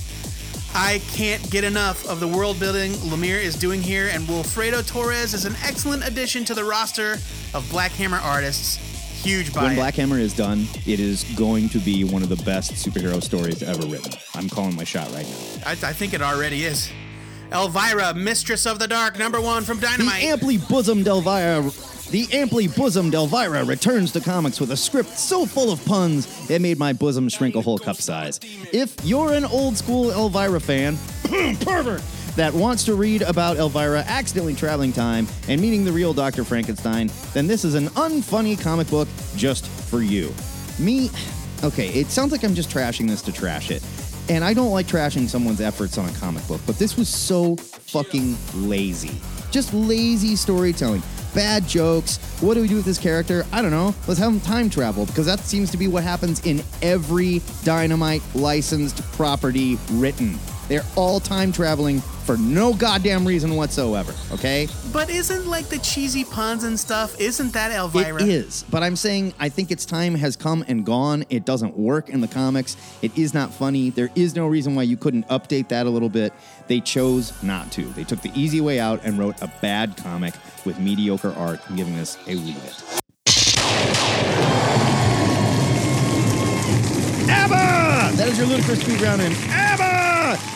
I can't get enough of the world building Lemire is doing here, and Wilfredo Torres is an excellent addition to the roster of Black Hammer artists. Huge buy. When Black Hammer is done, it is going to be one of the best superhero stories ever written. I'm calling my shot right now. I think it already is. Elvira, Mistress of the Dark, #1 from Dynamite. The amply bosomed Elvira returns to comics with a script so full of puns it made my bosom shrink a whole cup size. If you're an old school Elvira fan, pervert, that wants to read about Elvira accidentally traveling time and meeting the real Dr. Frankenstein, then this is an unfunny comic book just for you. Me, Okay, it sounds like I'm just trashing this to trash it. And I don't like trashing someone's efforts on a comic book, but this was so fucking lazy. Just lazy storytelling. Bad jokes. What do we do with this character? I don't know. Let's have him time travel, because that seems to be what happens in every Dynamite licensed property written. They're all time traveling for no goddamn reason whatsoever, okay? But isn't, like, the cheesy puns and stuff, isn't that Elvira? It is, but I'm saying I think its time has come and gone. It doesn't work in the comics. It is not funny. There is no reason why you couldn't update that a little bit. They chose not to. They took the easy way out and wrote a bad comic with mediocre art and giving us a wee bit. ABBA! That is your Ludicrous Speedround in ABBA!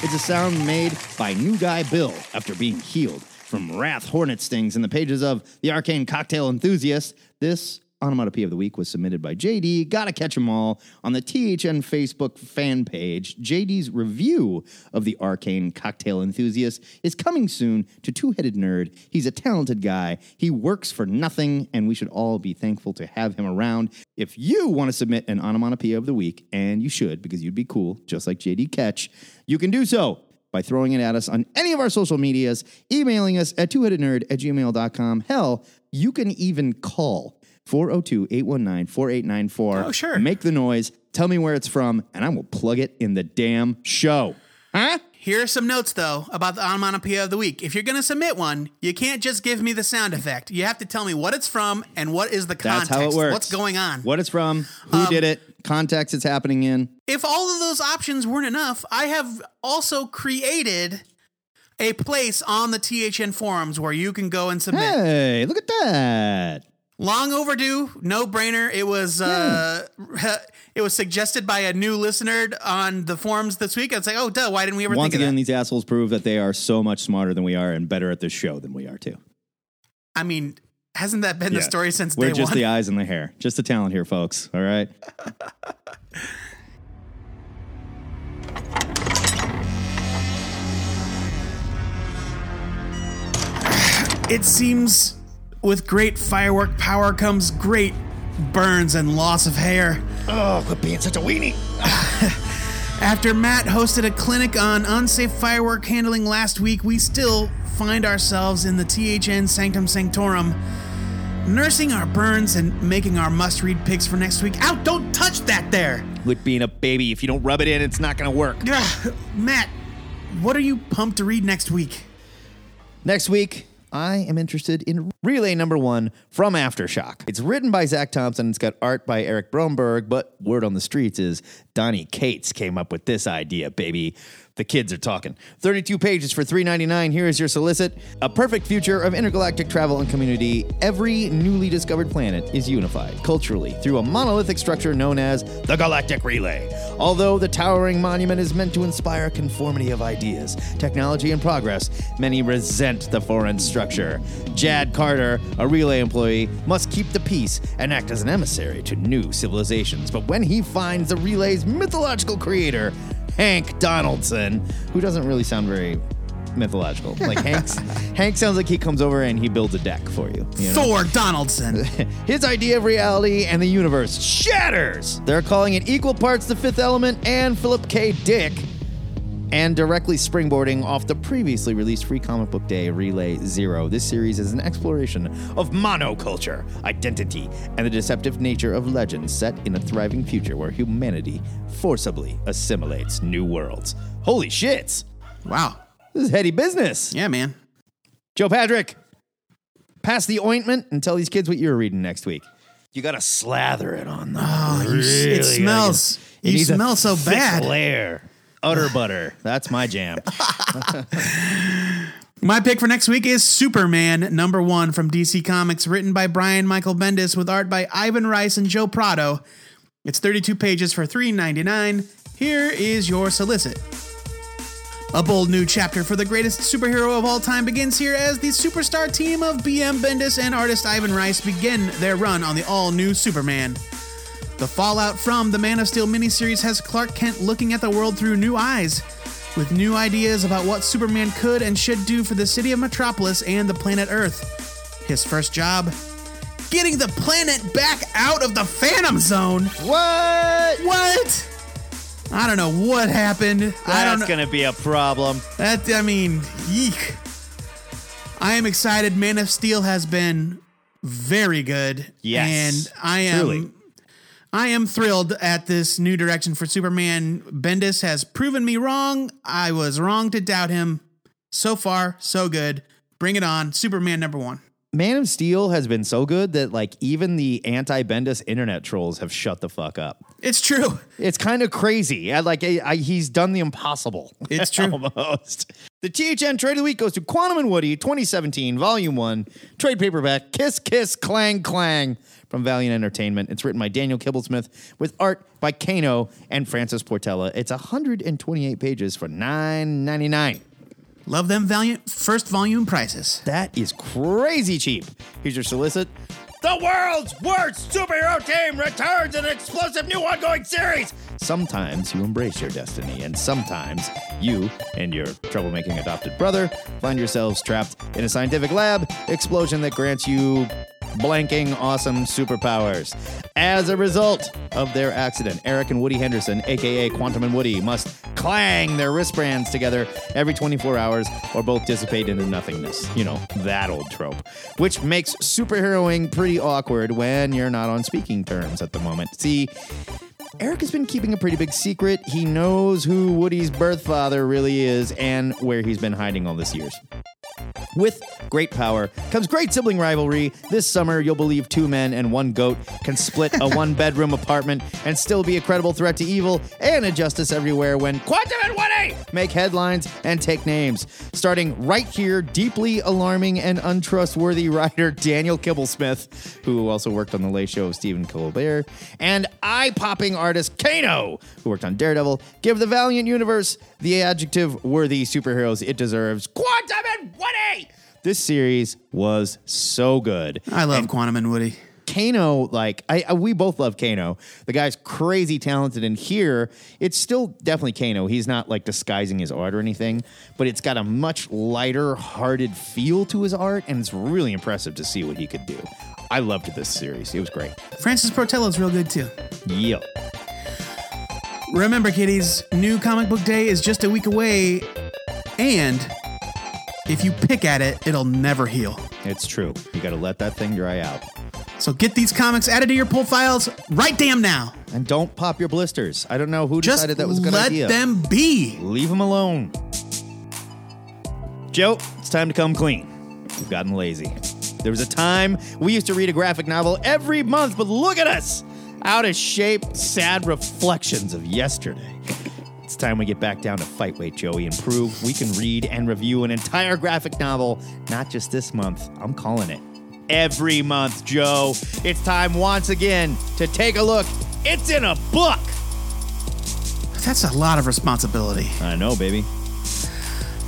It's a sound made by New Guy Bill after being healed from wrath hornet stings in the pages of The Arcane Cocktail Enthusiast. This onomatopoeia of the week was submitted by JD, Gotta Catch 'Em All, on the THN Facebook fan page. JD's review of The Arcane Cocktail Enthusiast is coming soon to Two-Headed Nerd. He's a talented guy. He works for nothing, and we should all be thankful to have him around. If you want to submit an onomatopoeia of the week, and you should, because you'd be cool, just like JD Ketch, you can do so by throwing it at us on any of our social medias, emailing us at twoheadednerd@gmail.com. Hell, you can even call 402-819-4894. Oh, sure. Make the noise, tell me where it's from, and I will plug it in the damn show. Huh? Here are some notes, though, about the onomatopoeia of the week. If you're going to submit one, you can't just give me the sound effect. You have to tell me what it's from and what is the context. That's how it works. What's going on. What it's from, who did it, context it's happening in. If all of those options weren't enough, I have also created a place on the THN forums where you can go and submit. Hey, look at that. Long overdue, no brainer. It was it was suggested by a new listener on the forums this week. I'd say, oh, duh, why didn't we ever think of that? Once again, these assholes prove that they are so much smarter than we are and better at this show than we are, too. I mean, hasn't that been the story since day one? We're just the eyes and the hair. Just the talent here, folks. All right? It seems... with great firework power comes great burns and loss of hair. Oh, quit being such a weenie. After Matt hosted a clinic on unsafe firework handling last week, we still find ourselves in the THN Sanctum Sanctorum, nursing our burns and making our must-read picks for next week. Ow, don't touch that there. Quit being a baby. If you don't rub it in, it's not going to work. Matt, what are you pumped to read next week? Next week, I am interested in Relay Number 1 from Aftershock. It's written by Zach Thompson. It's got art by Eric Bromberg, but word on the streets is Donnie Cates came up with this idea, baby. The kids are talking. 32 pages for $3.99. Here is your solicit. A perfect future of intergalactic travel and community. Every newly discovered planet is unified culturally through a monolithic structure known as the Galactic Relay. Although the towering monument is meant to inspire conformity of ideas, technology, and progress, many resent the foreign structure. Jared Carter, a relay employee, must keep the peace and act as an emissary to new civilizations. But when he finds the relay's mythological creator, Hank Donaldson, who doesn't really sound very mythological. Like Hank sounds like he comes over and he builds a deck for you. Thor Donaldson. His idea of reality and the universe shatters. They're calling it equal parts The Fifth Element and Philip K. Dick, and directly springboarding off the previously released Free Comic Book Day Relay Zero. This series is an exploration of monoculture, identity, and the deceptive nature of legend set in a thriving future where humanity forcibly assimilates new worlds. Holy shits. Wow. This is heady business. Yeah, man. Joe Patrick, pass the ointment and tell these kids what you're reading next week. You gotta slather it on them. Oh, it smells. You smell so bad. Layer. Utter butter. That's my jam. My pick for next week is Superman #1 from DC Comics, written by Brian Michael Bendis with art by Ivan Rice and Joe Prado. It's 32 pages for $3.99. Here is your solicit. A bold new chapter for the greatest superhero of all time begins here as the superstar team of BM Bendis and artist Ivan Rice begin their run on the all-new Superman. The fallout from the Man of Steel miniseries has Clark Kent looking at the world through new eyes, with new ideas about what Superman could and should do for the city of Metropolis and the planet Earth. His first job? getting the planet back out of the Phantom Zone. What? I don't know what happened. That's going to be a problem. Eek. I am excited. Man of Steel has been very good. Yes. And I am thrilled at this new direction for Superman. Bendis has proven me wrong. I was wrong to doubt him. So far, so good. Bring it on. Superman #1. Man of Steel has been so good that, like, even the anti-Bendis internet trolls have shut the fuck up. It's true. It's kind of crazy. He's done the impossible. It's true. Almost. The THN Trade of the Week goes to Quantum and Woody, 2017, Volume 1, trade paperback, Kiss Kiss Clang Clang, from Valiant Entertainment. It's written by Daniel Kibblesmith with art by Kano and Francis Portella. It's 128 pages for $9.99. Love them Valiant first volume prices. That is crazy cheap. Here's your solicit. The world's worst superhero team returns in an explosive new ongoing series. Sometimes you embrace your destiny, and sometimes you and your troublemaking adopted brother find yourselves trapped in a scientific lab explosion that grants you blanking awesome superpowers. As a result of their accident, Eric and Woody Henderson, aka Quantum and Woody, must clang their wristbands together every 24 hours or both dissipate into nothingness. You know, that old trope, which makes superheroing pretty awkward when you're not on speaking terms at the moment. See, Eric has been keeping a pretty big secret. He knows who Woody's birth father really is and where he's been hiding all these years. With great power comes great sibling rivalry. This summer, you'll believe two men and one goat can split a one-bedroom apartment and still be a credible threat to evil and injustice everywhere when Quantum and Woody make headlines and take names. Starting right here, deeply alarming and untrustworthy writer Daniel Kibblesmith, who also worked on The Late Show of Stephen Colbert, and eye-popping artist Kano, who worked on Daredevil, give the Valiant universe the adjective worthy superheroes it deserves. Quantum and Woody! This series was so good. I love Quantum and Woody. Kano, we both love Kano. The guy's crazy talented, and here it's still definitely Kano. He's not disguising his art or anything, but it's got a much lighter-hearted feel to his art, and it's really impressive to see what he could do. I loved this series. It was great. Francis Portella's real good too. Yep. Remember, kiddies, new comic book day is just a week away, and if you pick at it, it'll never heal. It's true. You got to let that thing dry out. So get these comics added to your pull files right damn now. And don't pop your blisters. I don't know who decided that was a good idea. Just let them be. Leave them alone. Joe, it's time to come clean. We've gotten lazy. There was a time we used to read a graphic novel every month, but look at us. Out of shape, sad reflections of yesterday. It's time we get back down to fight weight, Joey, and prove we can read and review an entire graphic novel, not just this month. I'm calling it every month, Joe. It's time once again to take a look. It's in a book. That's a lot of responsibility. I know, baby.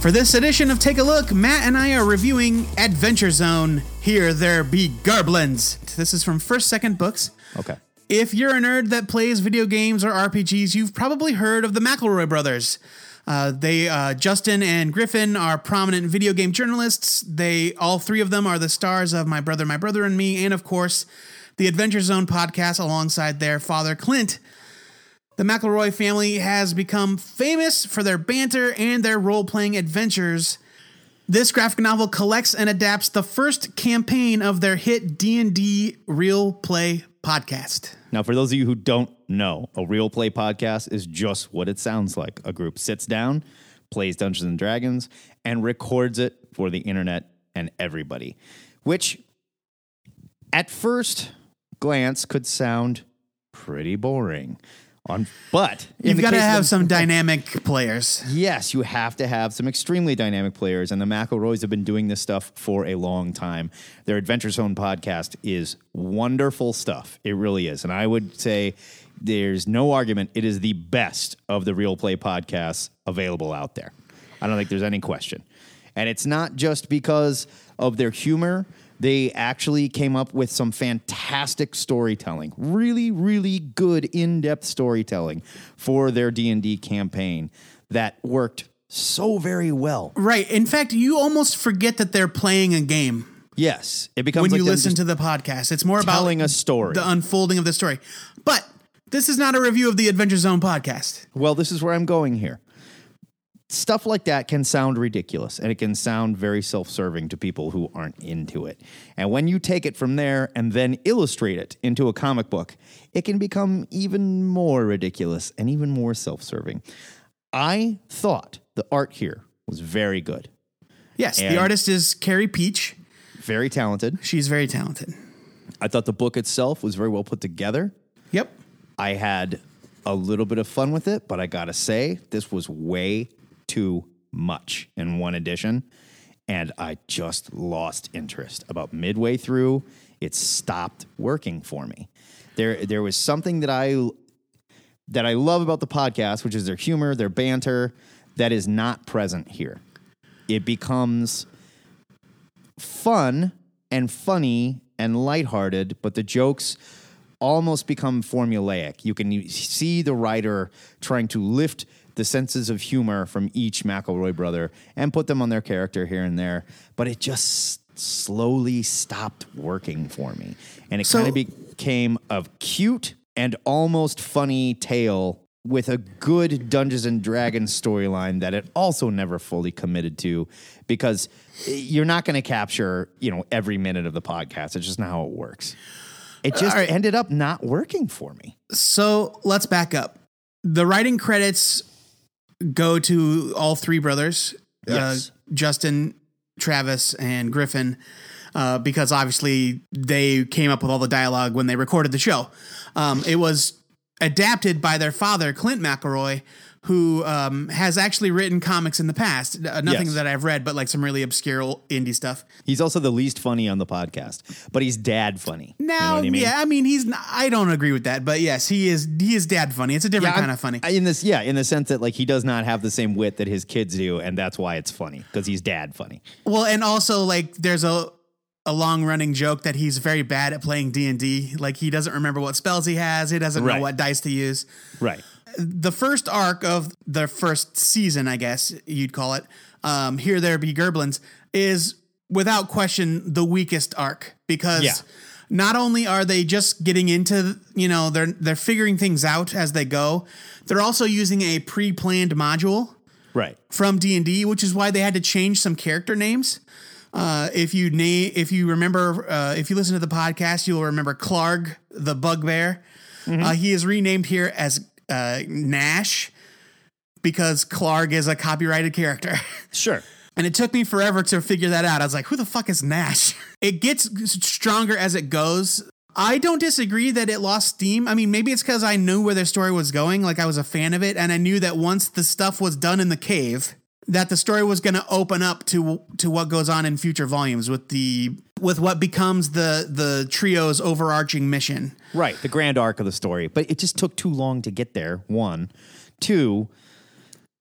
For this edition of Take a Look, Matt and I are reviewing Adventure Zone, Here There Be Garblins. This is from First Second Books. Okay. If you're a nerd that plays video games or RPGs, you've probably heard of the McElroy brothers. Justin and Griffin are prominent video game journalists. All three of them are the stars of My Brother and Me, and of course, the Adventure Zone podcast alongside their father, Clint. The McElroy family has become famous for their banter and their role-playing adventures. This graphic novel collects and adapts the first campaign of their hit D&D real play podcast. Now, for those of you who don't know, a real play podcast is just what it sounds like. A group sits down, plays Dungeons and Dragons, and records it for the internet and everybody, which at first glance could sound pretty boring. But you've got to have some dynamic players. Yes, you have to have some extremely dynamic players, and the McElroys have been doing this stuff for a long time. Their Adventure Zone podcast is wonderful stuff. It really is, and I would say there's no argument. It is the best of the real play podcasts available out there. I don't think there's any question, and it's not just because of their humor. They actually came up with some fantastic storytelling, really, really good in-depth storytelling for their D&D campaign that worked so very well. Right. In fact, you almost forget that they're playing a game. Yes. It becomes when you listen to the podcast. It's more about telling a story, the unfolding of the story. But this is not a review of the Adventure Zone podcast. Well, this is where I'm going here. Stuff like that can sound ridiculous, and it can sound very self-serving to people who aren't into it. And when you take it from there and then illustrate it into a comic book, it can become even more ridiculous and even more self-serving. I thought the art here was very good. Yes, and the artist is Carrie Peach. Very talented. She's very talented. I thought the book itself was very well put together. Yep. I had a little bit of fun with it, but I gotta say, this was way too much in one edition, and I just lost interest. About midway through, it stopped working for me. There was something that I love about the podcast, which is their humor, their banter, that is not present here. It becomes fun and funny and lighthearted, but the jokes almost become formulaic. You can see the writer trying to lift the senses of humor from each McElroy brother and put them on their character here and there, but it just slowly stopped working for me. And it kind of became a cute and almost funny tale with a good Dungeons and Dragons storyline that it also never fully committed to, because you're not going to capture, every minute of the podcast. It's just not how it works. It just ended up not working for me. So let's back up. The writing credits go to all three brothers, yes. Justin, Travis, and Griffin, because obviously they came up with all the dialogue when they recorded the show. It was adapted by their father, Clint McElroy, who has actually written comics in the past. Nothing that I've read, but like some really obscure indie stuff. He's also the least funny on the podcast, but he's dad funny. Now, you know what I mean? Yeah, I mean, I don't agree with that, but yes, he is dad funny. It's a different kind of funny. In the sense that like he does not have the same wit that his kids do, and that's why it's funny, because he's dad funny. Well, and also like there's a long-running joke that he's very bad at playing D&D. Like, he doesn't remember what spells he has. He doesn't know what dice to use. Right. The first arc of the first season, I guess you'd call it, Here There Be Gerblins, is without question the weakest arc, because not only are they just getting into, they're figuring things out as they go, they're also using a pre-planned module from D&D, which is why they had to change some character names. If you listen to the podcast, you'll remember Clarg, the bugbear. Mm-hmm. He is renamed here as Nash, because Clarg is a copyrighted character. Sure. And it took me forever to figure that out. I was like, who the fuck is Nash? It gets stronger as it goes. I don't disagree that it lost steam. I mean, maybe it's because I knew where their story was going. Like, I was a fan of it. And I knew that once the stuff was done in the cave, that the story was going to open up to what goes on in future volumes with what becomes the trio's overarching mission. Right. The grand arc of the story. But it just took too long to get there. 1, 2,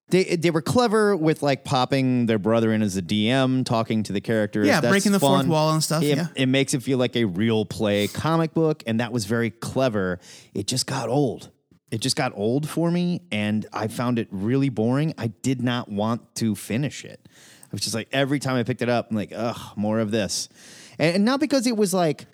they were clever with like popping their brother in as a DM, talking to the characters. Yeah. That's breaking the fourth wall and stuff. It makes it feel like a real play comic book. And that was very clever. It just got old. It just got old for me, and I found it really boring. I did not want to finish it. I was just like, every time I picked it up, I'm like, ugh, more of this. And not because it was like,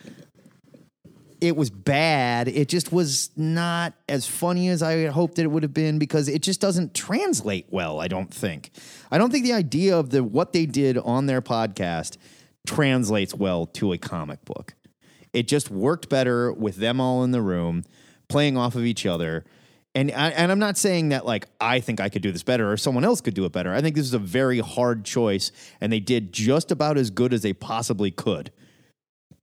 it was bad. It just was not as funny as I hoped that it would have been, because it just doesn't translate well, I don't think. I don't think the idea of what they did on their podcast translates well to a comic book. It just worked better with them all in the room, playing off of each other. And I'm not saying that like I think I could do this better or someone else could do it better. I think this is a very hard choice, and they did just about as good as they possibly could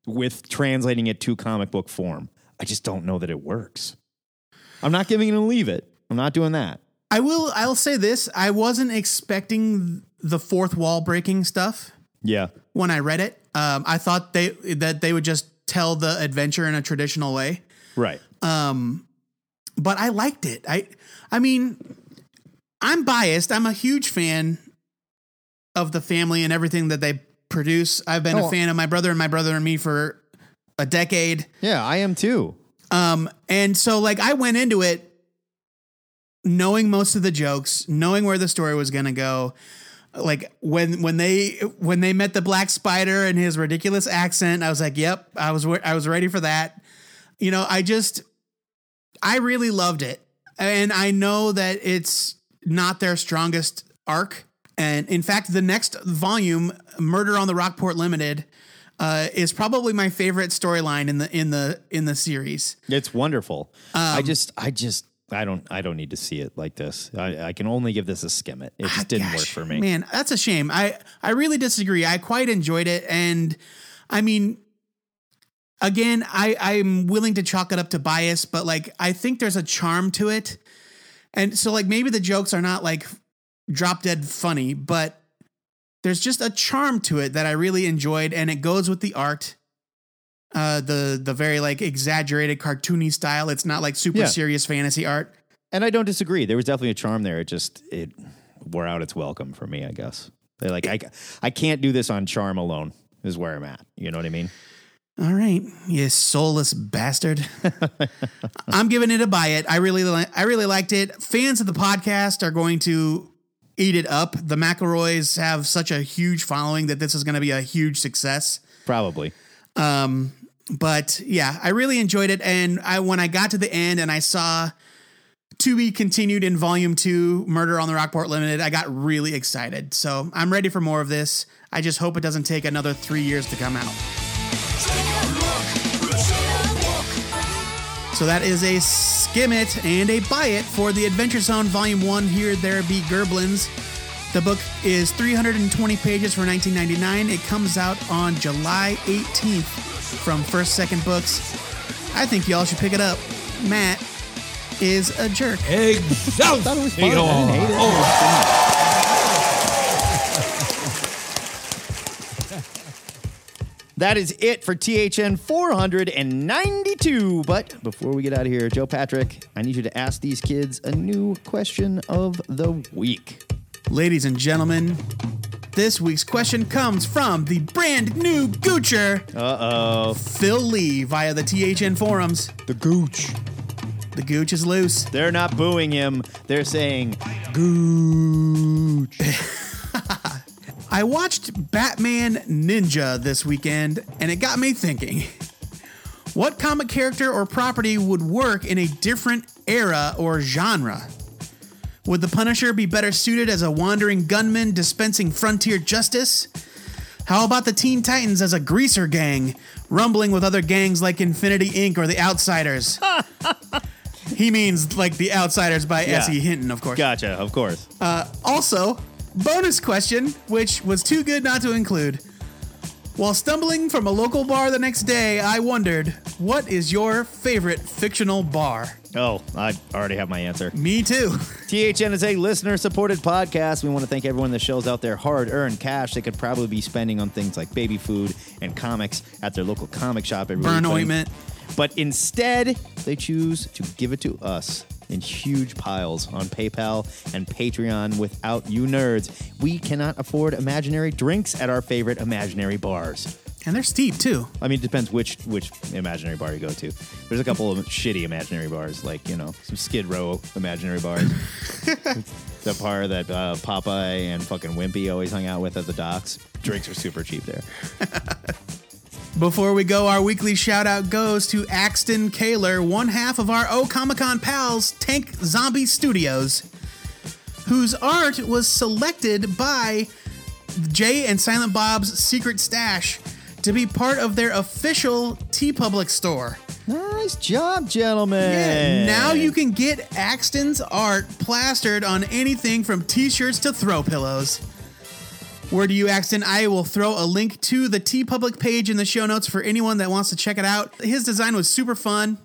with translating it to comic book form. I just don't know that it works. I'm not giving it and leave it. I'm not doing that. I'll say this. I wasn't expecting the fourth wall breaking stuff. Yeah. When I read it, I thought that they would just tell the adventure in a traditional way. Right. But I liked it. I mean, I'm biased. I'm a huge fan of the family and everything that they produce. I've been a fan of My Brother and My Brother and Me for a decade. Yeah, I am too. And so like I went into it knowing most of the jokes, knowing where the story was going to go. like when they met the Black Spider and his ridiculous accent, I was like, yep, I was ready for that. You know, I really loved it. And I know that it's not their strongest arc. And in fact, the next volume, Murder on the Rockport Limited, is probably my favorite storyline in the series. It's wonderful. I don't need to see it like this. I can only give this a skim. It just didn't work for me. Man, that's a shame. I really disagree. I quite enjoyed it. And I mean, again, I'm willing to chalk it up to bias, but like, I think there's a charm to it. And so like, maybe the jokes are not like drop dead funny, but there's just a charm to it that I really enjoyed. And it goes with the art. The very like exaggerated cartoony style. It's not like super serious fantasy art. And I don't disagree. There was definitely a charm there. It wore out its welcome for me, I guess. They're like, I can't do this on charm alone is where I'm at. You know what I mean? All right. You soulless bastard. I'm giving it a buy it. I really liked it. Fans of the podcast are going to eat it up. The McElroys have such a huge following that this is going to be a huge success. Probably. But yeah, I really enjoyed it. And when I got to the end and I saw to be continued in volume 2, Murder on the Rockport Limited, I got really excited. So I'm ready for more of this. I just hope it doesn't take another 3 years to come out. So that is a skim it and a buy it for the Adventure Zone Volume 1, Here There Be Gerblins. The book is 320 pages for $19.99. It comes out on July 18th from First Second Books. I think y'all should pick it up. Matt is a jerk. Exactly. I thought it was fun. That is it for THN 492. But before we get out of here, Joe Patrick, I need you to ask these kids a new question of the week. Ladies and gentlemen, this week's question comes from the brand new Goocher, Phil Lee, via the THN forums. The Gooch. The Gooch is loose. They're not booing him. They're saying, Gooch. I watched Batman Ninja this weekend, and it got me thinking. What comic character or property would work in a different era or genre? Would the Punisher be better suited as a wandering gunman dispensing frontier justice? How about the Teen Titans as a greaser gang, rumbling with other gangs like Infinity Inc. or the Outsiders? He means like the Outsiders by S.E. Hinton, of course. Gotcha, of course. Also, bonus question, which was too good not to include. While stumbling from a local bar the next day, I wondered, what is your favorite fictional bar? Oh, I already have my answer. Me too. THN is a listener-supported podcast. We want to thank everyone that shells out their hard-earned cash they could probably be spending on things like baby food and comics at their local comic shop every week. Burn ointment. But instead, they choose to give it to us in huge piles on PayPal and Patreon. Without you nerds, we cannot afford imaginary drinks at our favorite imaginary bars. And they're steep, too. I mean, it depends which imaginary bar you go to. There's a couple of shitty imaginary bars, like, you know, some Skid Row imaginary bars. The bar that Popeye and fucking Wimpy always hung out with at the docks. Drinks are super cheap there. Before we go, our weekly shout-out goes to Axton Kaler, one half of our Comic-Con pals, Tank Zombie Studios, whose art was selected by Jay and Silent Bob's Secret Stash to be part of their official TeePublic store. Nice job, gentlemen. Yeah, now you can get Axton's art plastered on anything from T-shirts to throw pillows. Word to you, Axton. I will throw a link to the TeePublic page in the show notes for anyone that wants to check it out. His design was super fun.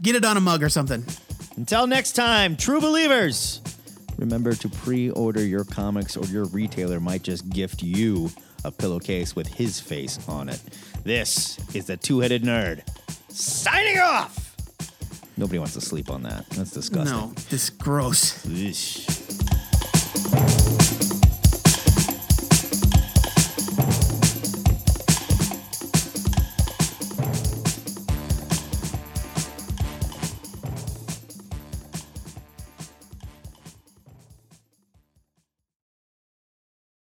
Get it on a mug or something. Until next time, true believers, remember to pre-order your comics or your retailer might just gift you a pillowcase with his face on it. This is the Two-Headed Nerd, signing off. Nobody wants to sleep on that. That's disgusting. No, this is gross. Eesh.